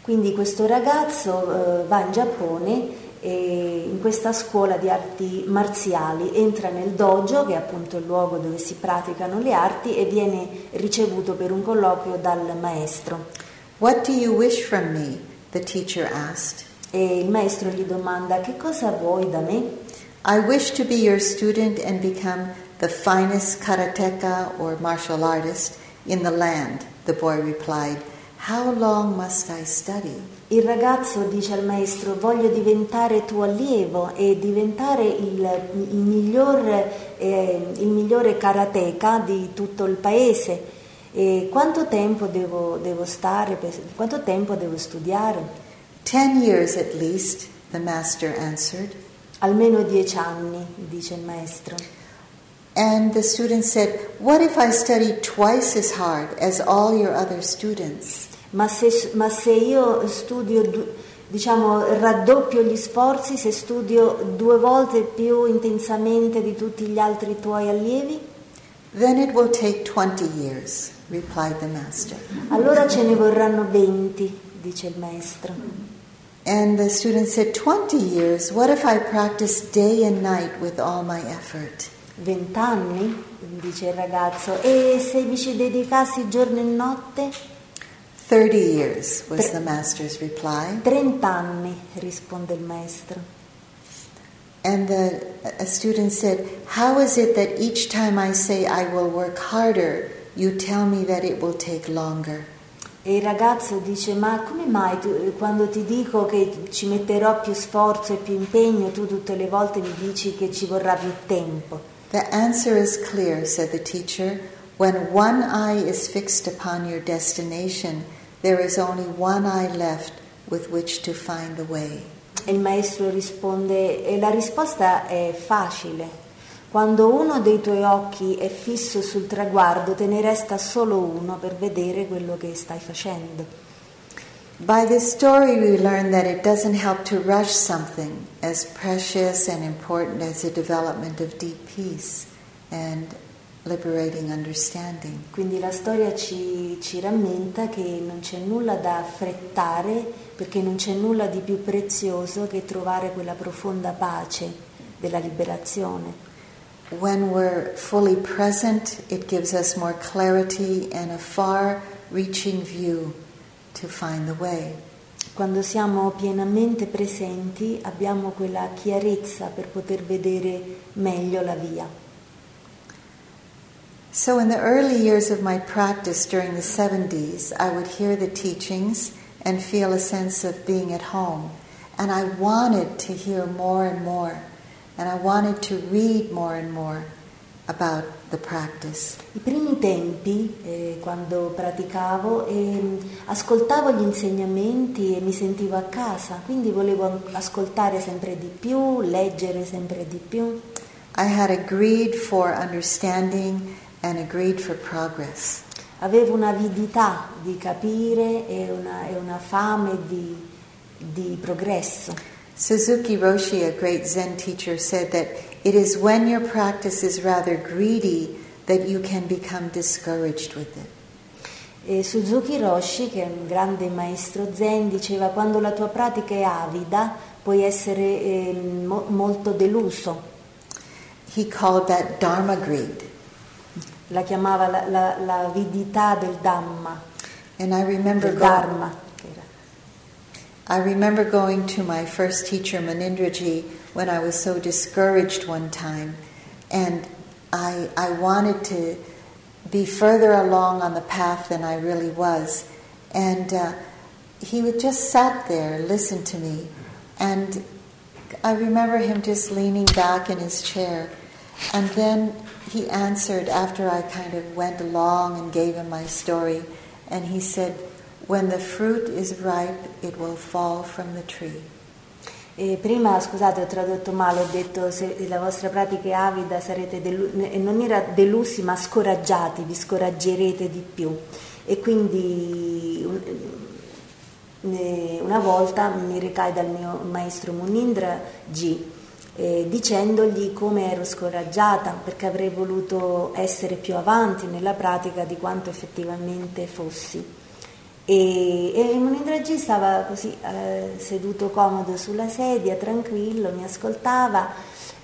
Quindi questo ragazzo uh, va in Giappone e in questa scuola di arti marziali, entra nel dojo, che è appunto il luogo dove si praticano le arti, e viene ricevuto per un colloquio dal maestro. What do you wish from me? The teacher asked. E il maestro gli domanda: che cosa vuoi da me? I wish to be your student and become the finest karateka or martial artist in the land, the boy replied. How long must I study? Il ragazzo dice al maestro: voglio diventare tuo allievo e diventare il, il, miglior, eh, il migliore karateka di tutto il paese. E quanto tempo devo, devo stare, per, quanto tempo devo studiare? Ten years at least, the master answered. Almeno dieci anni, dice il maestro. And the student said, what if I study twice as hard as all your other students? Ma se, ma se io studio, diciamo, raddoppio gli sforzi, se studio due volte più intensamente di tutti gli altri tuoi allievi? Then it will take twenty years, replied the master. Allora ce ne vorranno venti, dice il maestro. And the student said, twenty years, what if I practice day and night with all my effort? Vent'anni, dice il ragazzo, e se vi ci dedicassi giorno e notte? Thirty years, was the master's reply. Trent'anni, risponde il maestro. And the a student said, how is it that each time I say I will work harder, you tell me that it will take longer? E il ragazzo dice: ma come mai tu, quando ti dico che ci metterò più sforzo e più impegno, tu tutte le volte mi dici che ci vorrà più tempo? The answer is clear, said the teacher. When one eye is fixed upon your destination, there is only one eye left with which to find the way. E il maestro risponde: e la risposta è facile. Quando uno dei tuoi occhi è fisso sul traguardo, te ne resta solo uno per vedere quello che stai facendo. By this story we learn that it doesn't help to rush something as precious and important as the development of deep peace and liberating understanding. Quindi la storia ci, ci rammenta che non c'è nulla da affrettare, perché non c'è nulla di più prezioso che trovare quella profonda pace della liberazione. When we're fully present, it gives us more clarity and a far-reaching view to find the way. Quando siamo pienamente presenti, abbiamo quella chiarezza per poter vedere meglio la via. So in the early years of my practice during the seventies, I would hear the teachings and feel a sense of being at home, and I wanted to hear more and more. And I wanted to read more and more about the practice. I primi tempi, eh, quando praticavo, eh, ascoltavo gli insegnamenti e mi sentivo a casa, quindi volevo ascoltare sempre di più, leggere sempre di più. I had a greed for understanding and a greed for progress. Avevo un'avidità di capire e una, e una fame di, di progresso. Suzuki Roshi, a great Zen teacher, said that it is when your practice is rather greedy that you can become discouraged with it. E Suzuki Roshi, che è un grande maestro Zen, diceva: quando la tua pratica è avida, puoi essere eh, mo- molto deluso. He called that Dharma greed. La chiamava la, la, la avidità del Dhamma. And I remember del Dharma. Going- I remember going to my first teacher, Munindra-ji, when I was so discouraged one time, and I I wanted to be further along on the path than I really was, and uh, he would just sat there, listen to me, and I remember him just leaning back in his chair, and then he answered after I kind of went along and gave him my story, and he said, "When the fruit is ripe, it will fall from the tree." E prima, scusate, ho tradotto male, ho detto: se la vostra pratica è avida, sarete delu- e non era delusi, ma scoraggiati, vi scoraggerete di più. E quindi una volta mi recai dal mio maestro Munindra-ji, eh, dicendogli come ero scoraggiata perché avrei voluto essere più avanti nella pratica di quanto effettivamente fossi. E, e Munindra-ji stava così eh, seduto comodo sulla sedia, tranquillo, mi ascoltava,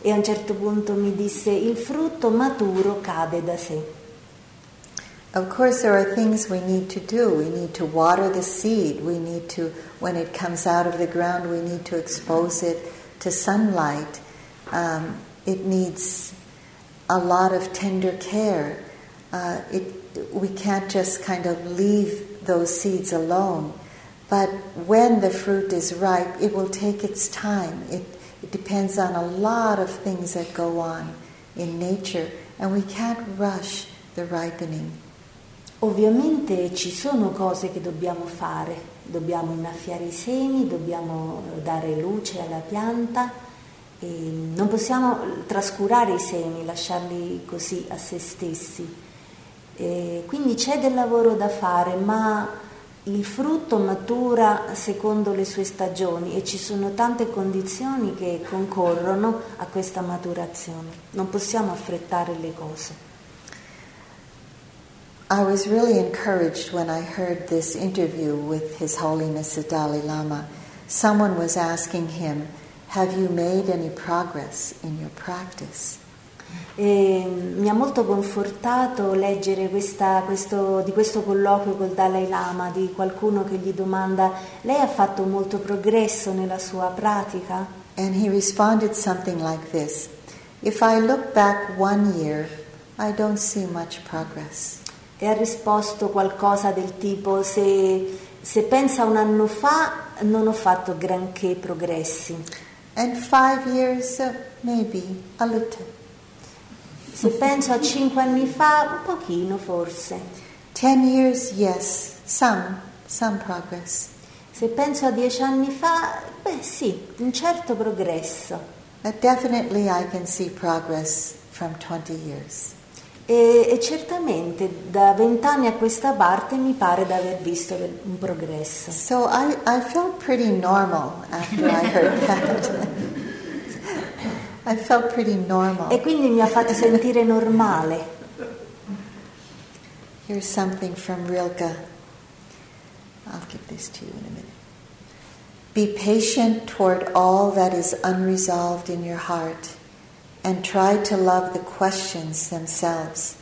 e a un certo punto mi disse: il frutto maturo cade da sé. Of course there are things we need to do. We need to water the seed. We need to, when it comes out of the ground, we need to expose it to sunlight. Um, it needs a lot of tender care. Uh, it, we can't just kind of leave those seeds alone, but when the fruit is ripe, it will take its time. It, it depends on a lot of things that go on in nature, and we can't rush the ripening. Ovviamente ci sono cose che dobbiamo fare, dobbiamo innaffiare i semi, dobbiamo dare luce alla pianta, e non possiamo trascurare i semi, lasciarli così a se stessi. Eh, quindi c'è del lavoro da fare, ma il frutto matura secondo le sue stagioni e ci sono tante condizioni che concorrono a questa maturazione. Non possiamo affrettare le cose. I was really encouraged when I heard this interview with His Holiness the Dalai Lama. Someone was asking him, "Have you made any progress in your practice?" E mi ha molto confortato leggere questa, questo, di questo colloquio col Dalai Lama, di qualcuno che gli domanda: lei ha fatto molto progresso nella sua pratica? And he responded something like this: If I look back one year, I don't see much progress. E ha risposto qualcosa del tipo: se, se pensa un anno fa, non ho fatto granché progressi. And five years, maybe a little. Se penso a cinque anni fa, un pochino forse. Ten years, yes, some, some progress. Se penso a dieci anni fa, beh sì, un certo progresso. But definitely I can see progress from twenty years. E, e certamente da vent'anni a questa parte mi pare di aver visto un progresso. So I, I felt pretty normal after I heard that. I felt pretty normal. E quindi mi ha fatto sentire normale. Here's something from Rilke. I'll give this to you in a minute. Be patient toward all that is unresolved in your heart and try to love the questions themselves.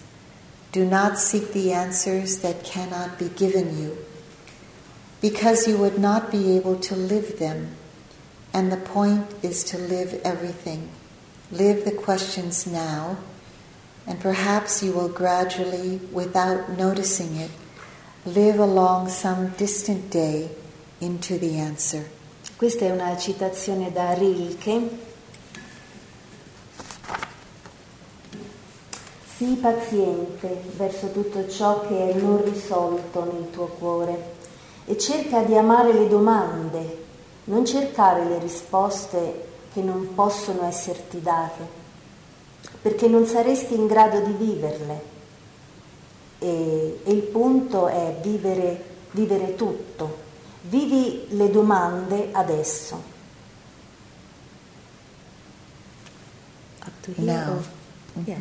Do not seek the answers that cannot be given you, because you would not be able to live them. And the point is to live everything. Live the questions now. And perhaps you will gradually, without noticing it, live along some distant day into the answer. Questa è una citazione da Rilke. Sii paziente verso tutto ciò che è non risolto nel tuo cuore e cerca di amare le domande, non cercare le risposte che non possono esserti date, perché non saresti in grado di viverle. E, e il punto è vivere, vivere tutto. Vivi le domande adesso. Up to here? No. Mm-hmm. Yeah.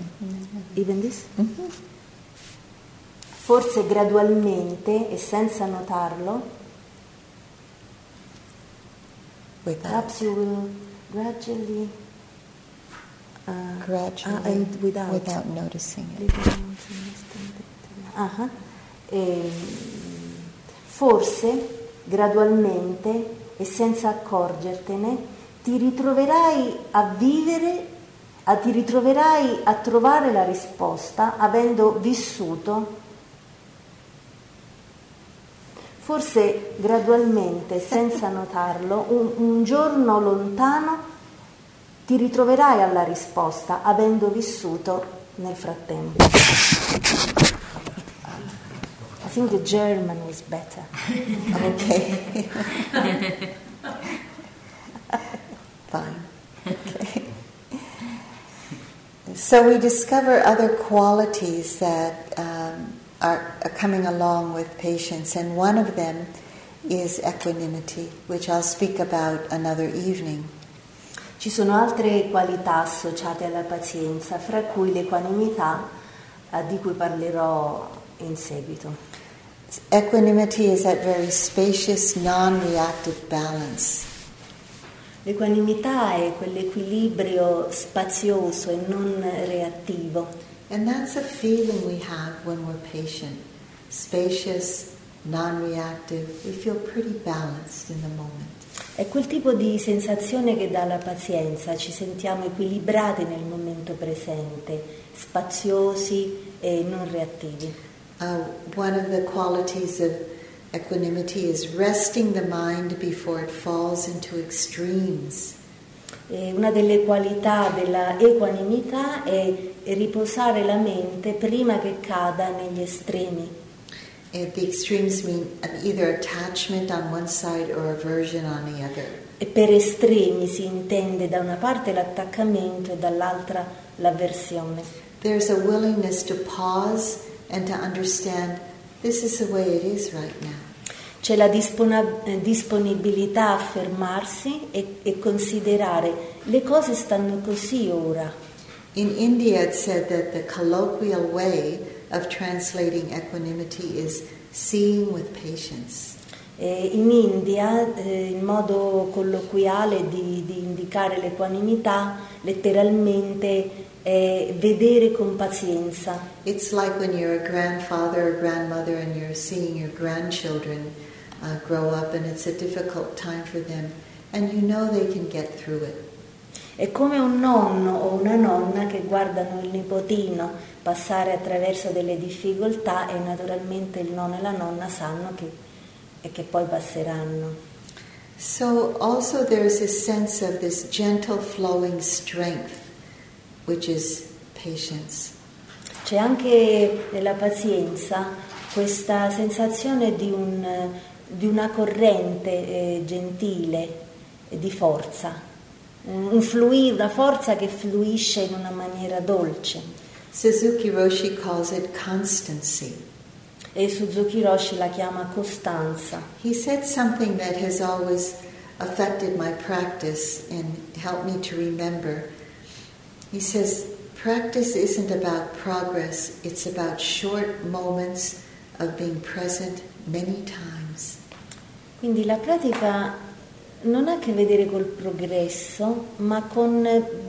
Even this? Mm-hmm. Forse gradualmente e senza notarlo, Without. perhaps you will gradually... Uh, gradually, ah, and without, without noticing it. Uh-huh. E, forse, gradualmente e senza accorgertene, ti ritroverai a vivere, a, ti ritroverai a trovare la risposta avendo vissuto. Forse, gradualmente, senza notarlo, un, un giorno lontano, ti ritroverai alla risposta avendo vissuto nel frattempo. I think the German was better. Okay. Fine. Okay. So we discover other qualities that um, are, are coming along with patience, and one of them is equanimity, which I'll speak about another evening. Ci sono altre qualità associate alla pazienza, fra cui l'equanimità, eh, di cui parlerò in seguito. Equanimity is that very spacious, non-reactive balance. L'equanimità è quell'equilibrio spazioso e non reattivo. And that's a feeling we have when we're patient. Spacious, non-reactive. We feel pretty balanced in the moment. È quel tipo di sensazione che dà la pazienza, ci sentiamo equilibrati nel momento presente, spaziosi e non reattivi. Uh, one of the qualities of equanimity is resting the mind before it falls into extremes. E una delle qualità della equanimità è riposare la mente prima che cada negli estremi. And the extremes mean either attachment on one side or aversion on the other. E per estremi si intende da una parte l'attaccamento e dall'altra l'avversione. There's a willingness to pause and to understand this is the way it is right now. C'è la dispon- disponibilità a fermarsi e, e considerare le cose stanno così ora. In India it said that the colloquial way of translating equanimity is seeing with patience. Eh, in India, eh, il modo colloquiale di, di indicare l'equanimità letteralmente è vedere con pazienza. It's like when you're a grandfather or grandmother and you're seeing your grandchildren uh, grow up and it's a difficult time for them and you know they can get through it. È come un nonno o una nonna che guardano il nipotino passare attraverso delle difficoltà e naturalmente il nonno e la nonna sanno che, e che poi passeranno. So also there is a sense of this gentle flowing strength, which is patience. C'è anche nella pazienza questa sensazione di, un, di una corrente eh, gentile di forza. un fluir, una forza che fluisce in una maniera dolce. Suzuki Roshi calls it constancy. E Suzuki Roshi la chiama costanza. He said something that has always affected my practice and helped me to remember. He says, practice isn't about progress, it's about short moments of being present many times. Quindi la pratica non ha a che vedere col progresso, ma con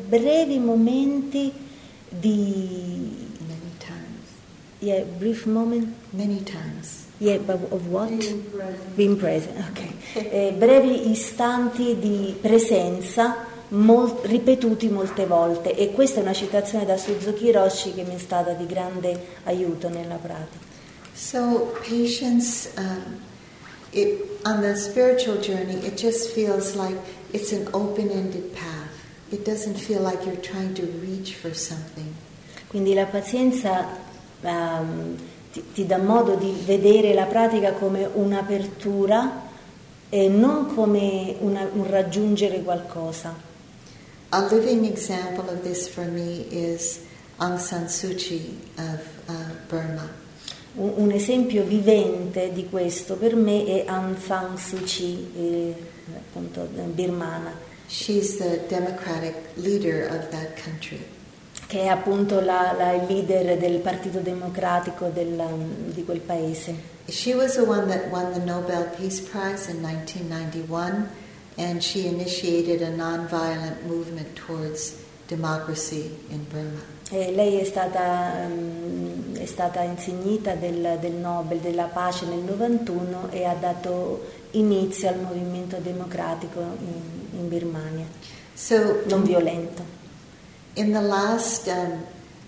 brevi momenti di... Many times. Yeah, brief moment. Many times. Yeah, but of what? Being present. Being present, okay. eh, brevi istanti di presenza mol- ripetuti molte volte, e questa è una citazione da Suzuki Roshi che mi è stata di grande aiuto nella pratica. So, patience... Um, it, on the spiritual journey, it just feels like it's an open-ended path. It doesn't feel like you're trying to reach for something. Quindi la pazienza um, ti, ti dà modo di vedere la pratica come un'apertura e non come una, un raggiungere qualcosa. A living example of this for me is Aung San Suu Kyi of uh, Burma. Un esempio vivente di questo per me è Aung San Suu Kyi, eh, appunto birmana. She's the democratic leader of that country. Che è appunto la, la leader del Partito Democratico del, di quel paese. She was the one that won the Nobel Peace Prize in nineteen ninety-one, and she initiated a non-violent movement towards democracy in Burma. E lei è stata, um, è stata insignita del, del Nobel della pace nel novantuno e ha dato inizio al movimento democratico in, in Birmania, so, non violento. In the last um,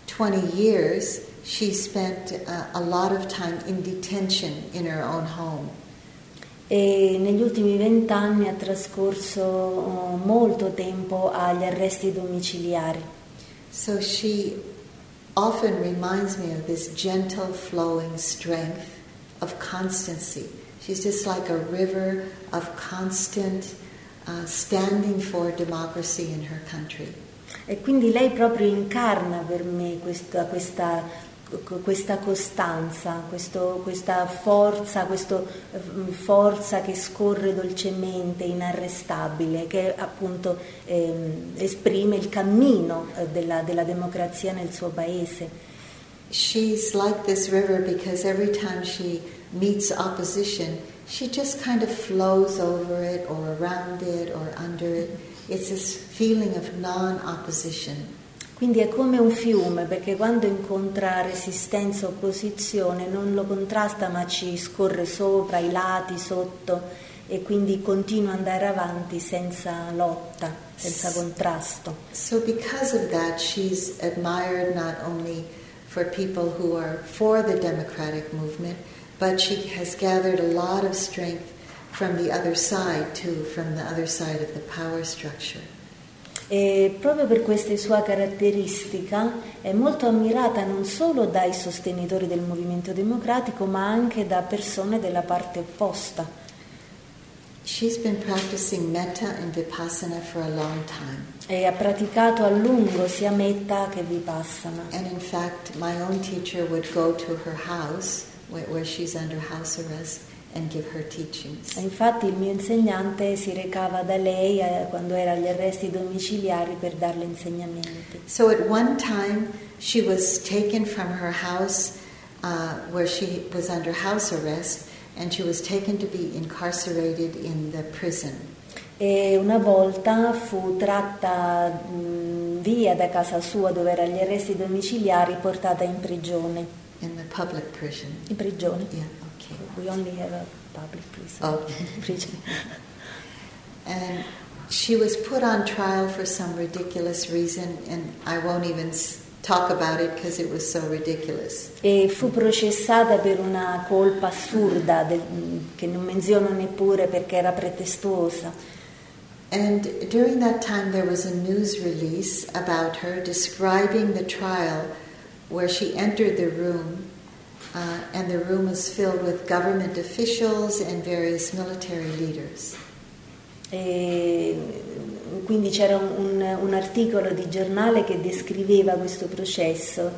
twenty years she spent uh, a lot of time in detention in her own home. E negli ultimi vent'anni ha trascorso uh, molto tempo agli arresti domiciliari. So she often reminds me of this gentle flowing strength of constancy. She's just like a river of constant uh, standing for democracy in her country. E quindi lei proprio incarna per me questa, questa, questa costanza, questo, questa forza, questa forza che scorre dolcemente, inarrestabile, che appunto ehm, esprime il cammino della, della democrazia nel suo paese. She's like this river because every time she meets opposition, she just kind of flows over it or around it or under it. It's this feeling of non-opposition. Quindi è come un fiume, perché quando incontra resistenza o opposizione non lo contrasta, ma ci scorre sopra, i lati, sotto, e quindi continua ad andare avanti senza lotta, senza contrasto. So because of that she's admired not only for people who are for the democratic movement, but she has gathered a lot of strength from the other side too, from the other side of the power structure. E proprio per questa sua caratteristica è molto ammirata non solo dai sostenitori del movimento democratico, ma anche da persone della parte opposta. She's been practicing metta and vipassana for a long time. E ha praticato a lungo sia metta che vipassana. And in fact, my own teacher would go to her house where she's under house arrest and give her teachings. Infatti il mio insegnante si recava da lei quando era agli arresti domiciliari per darle insegnamenti. So at one time she was taken from her house uh, where she was under house arrest, and she was taken to be incarcerated in the prison. E una volta fu tratta mh, via da casa sua dove era agli arresti domiciliari, portata in prigione. In the public prison. In prigione. Yeah. We only have a public prison. Oh. And she was put on trial for some ridiculous reason, and I won't even talk about it because it was so ridiculous. E fu processata per una colpa assurda del, che non menziono neppure perché era pretestuosa. And during that time there was a news release about her describing the trial where she entered the room. Uh, and the room was filled with government officials and various military leaders. E quindi c'era un, un, un articolo di giornale che descriveva questo processo,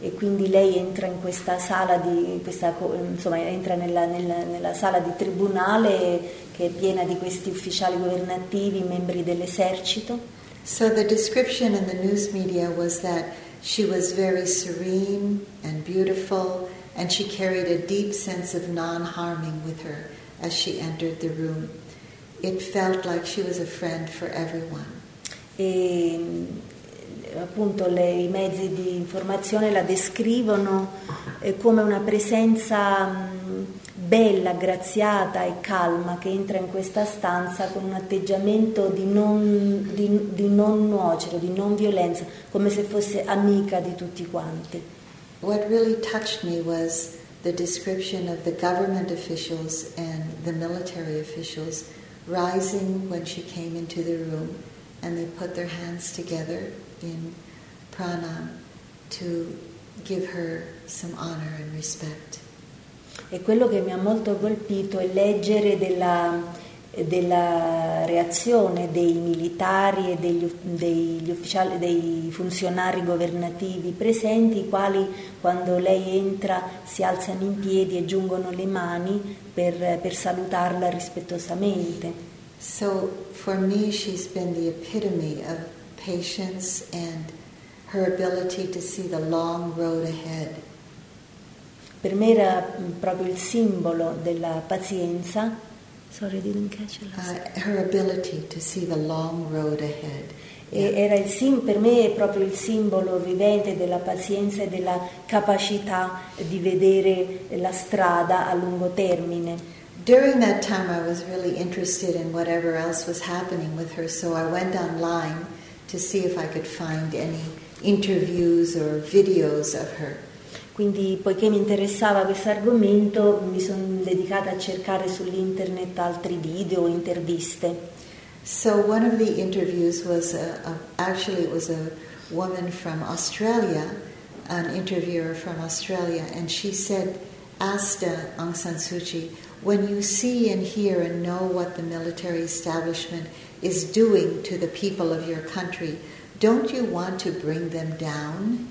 e quindi lei entra in questa sala di questa, insomma entra nella, nella, nella sala di tribunale che è piena di questi ufficiali governativi, membri dell'esercito. So the description in the news media was that she was very serene and beautiful and she carried a deep sense of non-harming with her as she entered the room. It felt like she was a friend for everyone. E appunto le, i mezzi di informazione la descrivono eh, come una presenza mh, bella, graziata e calma che entra in questa stanza con un atteggiamento di non, di, di non nuocere, di non violenza, come se fosse amica di tutti quanti. What really touched me was the description of the government officials and the military officials rising when she came into the room and they put their hands together in pranam to give her some honor and respect. E quello che mi ha molto colpito è leggere della, della reazione dei militari e degli, degli ufficiali, dei funzionari governativi presenti, i quali quando lei entra si alzano in piedi e giungono le mani per, per salutarla rispettosamente. So for me she's been the epitome of patience and her ability to see the long road ahead. Per me era proprio il simbolo della pazienza. Sorry, didn't catch it last time. Uh, her ability to see the long road ahead. E era il sim, per me è proprio il simbolo vivente della pazienza e della capacità di vedere la strada a lungo termine. During that time I was really interested in whatever else was happening with her, so I went online to see if I could find any interviews or videos of her. Quindi, poiché mi interessava questo argomento, mi sono dedicata a cercare sull'internet altri video o interviste. So one of the interviews was a, a, actually it was a woman from Australia, an interviewer from Australia, and she said, asked uh, Aung San Suu Kyi, when you see and hear and know what the military establishment is doing to the people of your country, don't you want to bring them down?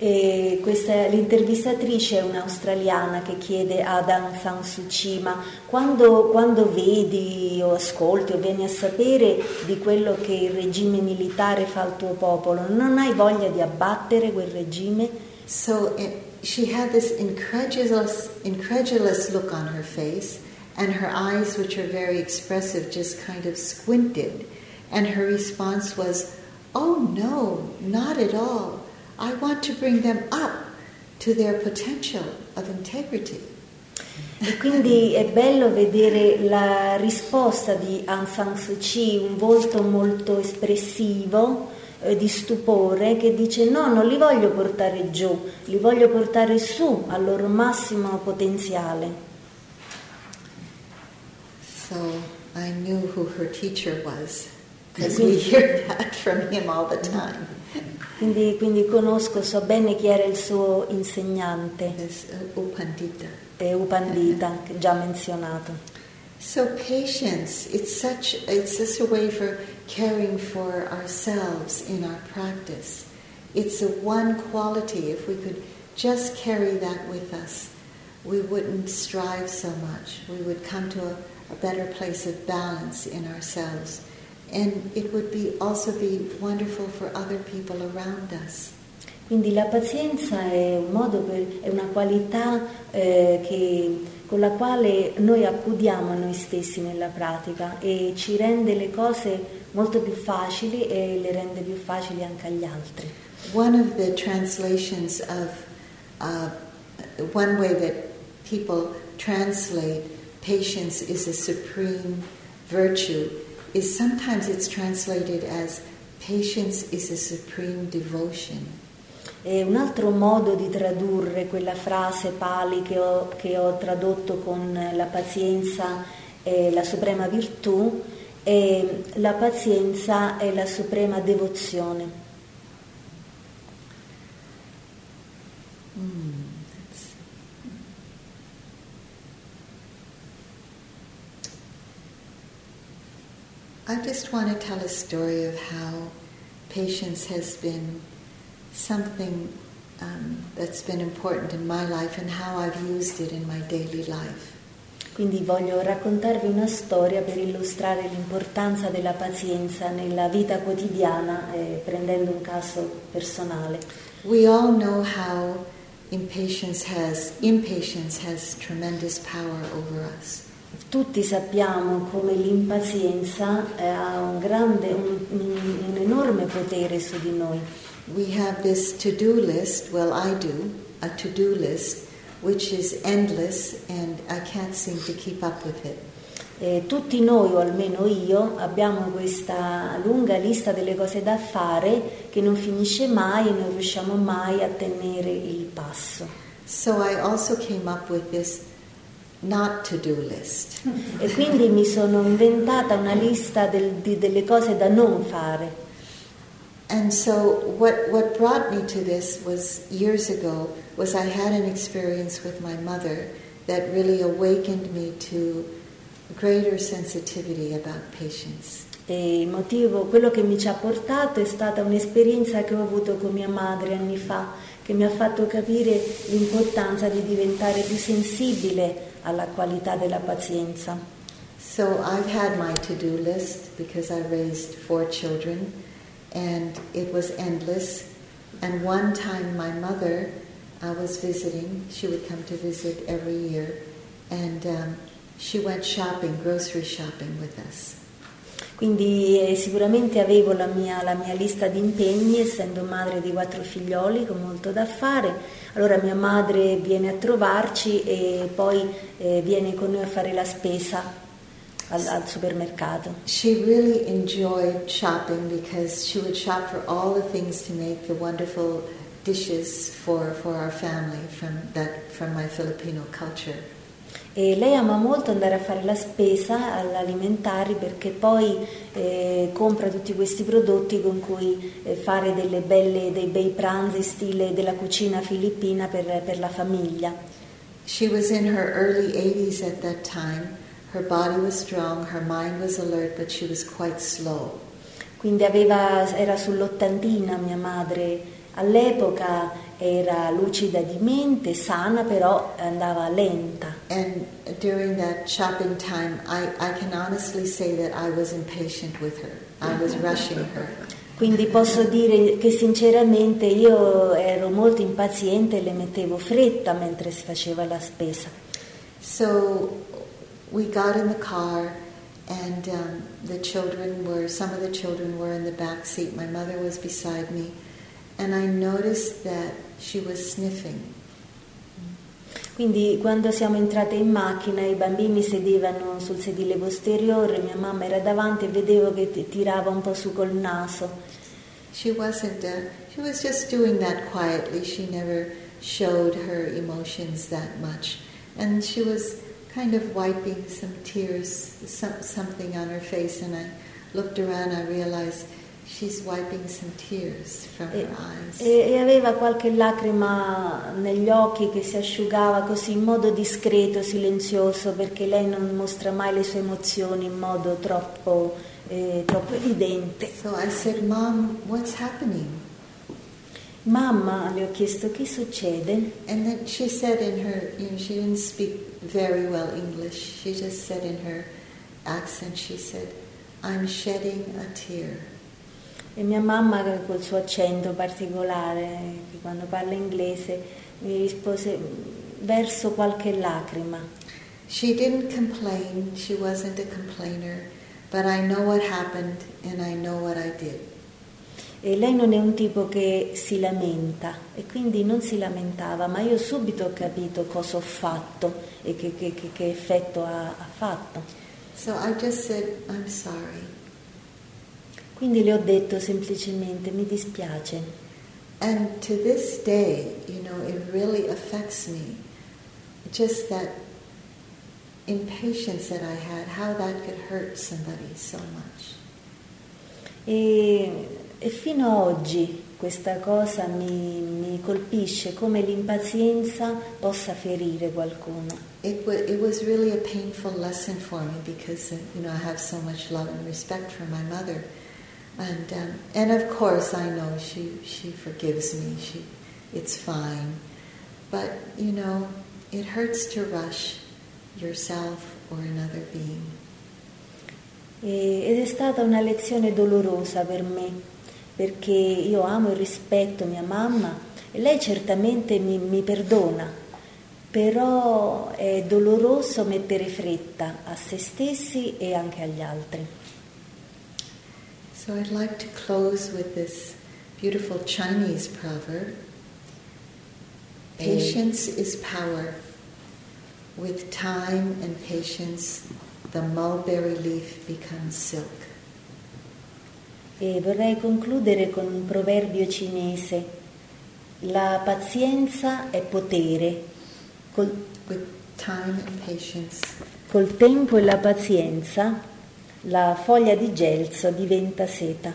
E questa, l'intervistatrice è un'australiana che chiede ad Aung San Suu Kyi, ma quando, quando vedi o ascolti o vieni a sapere di quello che il regime militare fa al tuo popolo, non hai voglia di abbattere quel regime? So it, she had this incredulous, incredulous look on her face and her eyes, which are very expressive, just kind of squinted, and her response was, oh no, not at all. I want to bring them up to their potential of integrity. E quindi è bello vedere la risposta di Aung San Suu Kyi, un volto molto espressivo, eh, di stupore, che dice no, non li voglio portare giù, li voglio portare su al loro massimo potenziale. So I knew who her teacher was, because we hear that from him all the time. Quindi, quindi conosco, so bene chi era il suo insegnante, U Pandita, e U Pandita, che già menzionato. So patience, it's such, it's just a way for caring for ourselves in our practice. It's a one quality. If we could just carry that with us, we wouldn't strive so much. We would come to a, a better place of balance in ourselves. And it would be also be wonderful for other people around us. Quindi la pazienza è un modo per, è una qualità eh, che, con la quale noi accudiamo a noi stessi nella pratica e ci rende le cose molto più facili e le rende più facili anche agli altri. One of the translations of uh, one way that people translate patience is a supreme virtue. Is sometimes it's translated as patience is a supreme devotion. E un altro modo di tradurre quella frase Pali che ho, che ho tradotto con la pazienza è la suprema virtù, e la pazienza è la suprema devozione. Mm, that's... I just want to tell a story of how patience has been something um, that's been important in my life and how I've used it in my daily life. Quindi voglio raccontarvi una storia per illustrare l'importanza della pazienza nella vita quotidiana, eh, prendendo un caso personale. We all know how impatience has, impatience has tremendous power over us. Tutti sappiamo come l'impazienza ha un grande, un, un, un enorme potere su di noi. We have this to-do list, well I do, a to-do list, which is endless and I can't seem to keep up with it. Eh, tutti noi, o almeno io, abbiamo questa lunga lista delle cose da fare che non finisce mai e non riusciamo mai a tenere il passo. So I also came up with this not to-do list. E quindi mi sono inventata una lista del, di, delle cose da non fare. And so what what brought me to this was years ago was I had an experience with my mother that really awakened me to greater sensitivity about patience. E il motivo, quello che mi ci ha portato è stata un'esperienza che ho avuto con mia madre anni fa, che mi ha fatto capire l'importanza di diventare più sensibile alla qualità della pazienza. So I've had my to-do list because I raised four children. And it was endless. And one time my mother uh, was visiting. She would come to visit every year. And um, she went shopping, grocery shopping with us. Quindi eh, sicuramente avevo la mia, la mia lista di impegni, essendo madre di quattro figlioli con molto da fare. Allora mia madre viene a trovarci e poi eh, viene con noi a fare la spesa Al, al supermercato. She really enjoyed shopping because she would shop for all the things to make the wonderful dishes for, for our family from that from my Filipino culture. E lei ama molto andare a fare la spesa all'alimentari perché poi eh, compra tutti questi prodotti con cui eh, fare delle belle, dei bei pranzi stile della cucina filippina per, per la famiglia. She was in her early eighties at that time. Her body was strong, her mind was alert, but she was quite slow. Quindi aveva, era sull'ottantina mia madre. All'epoca era lucida di mente, sana, però andava lenta. And during that shopping time, I, I can honestly say that I was impatient with her. I was rushing her. Quindi posso dire che sinceramente io ero molto impaziente e le mettevo fretta mentre si faceva la spesa. So we got in the car and um, the children were, some of the children were in the back seat. My mother was beside me and I noticed that she was sniffing. Quindi quando siamo entrate in macchina i bambini sedevano sul sedile posteriore, mia mamma era davanti e vedevo che t- tirava un po' su col naso. She wasn't, uh, she was just doing that quietly. She never showed her emotions that much. And she was kind of wiping some tears, some, something on her face, and I looked around, I realized she's wiping some tears from e, her eyes. E, e aveva qualche lacrima negli occhi che si asciugava così in modo discreto, silenzioso, perché lei non mostra mai le sue emozioni in modo troppo, eh, troppo evidente. So I said, Mom, what's happening? Mamma, le ho chiesto, che succede? And then she said in her, you know, she didn't speak very well English, she just said in her accent, she said, I'm shedding a tear. E mia mamma col suo accento particolare, che quando parla inglese, mi rispose, verso qualche lacrima. She didn't complain, she wasn't a complainer, but I know what happened and I know what I did. E lei non è un tipo che si lamenta e quindi non si lamentava, ma io subito ho capito cosa ho fatto e che, che, che effetto ha, ha fatto. So I just said, I'm sorry. Quindi le ho detto semplicemente, mi dispiace. And to this day, you know, it really affects me. Just that impatience that I had, how that could hurt somebody so much. E E fino a oggi questa cosa mi, mi colpisce, come l'impazienza possa ferire qualcuno. It was, it was really a painful lesson for me because you know I have so much love and respect for my mother, and um, and of course I know she she forgives me. She, it's fine, but you know it hurts to rush yourself or another being. Ed è stata una lezione dolorosa per me, perché io amo e rispetto mia mamma e lei certamente mi, mi perdona, però è doloroso mettere fretta a se stessi e anche agli altri. So I'd like to close with this beautiful Chinese proverb. Patience is power. With time and patience, the mulberry leaf becomes silk. E vorrei concludere con un proverbio cinese: la pazienza è potere. Col, With time and patience. Col tempo e la pazienza, la foglia di gelso diventa seta.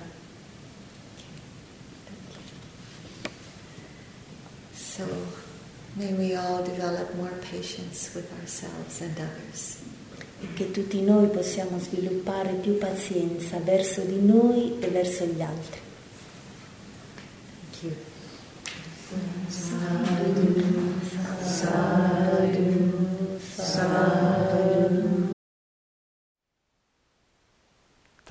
So, may we all develop more patience with ourselves and others. E che tutti noi possiamo sviluppare più pazienza verso di noi e verso gli altri. Thank you. Sadhu, sadhu, sadhu.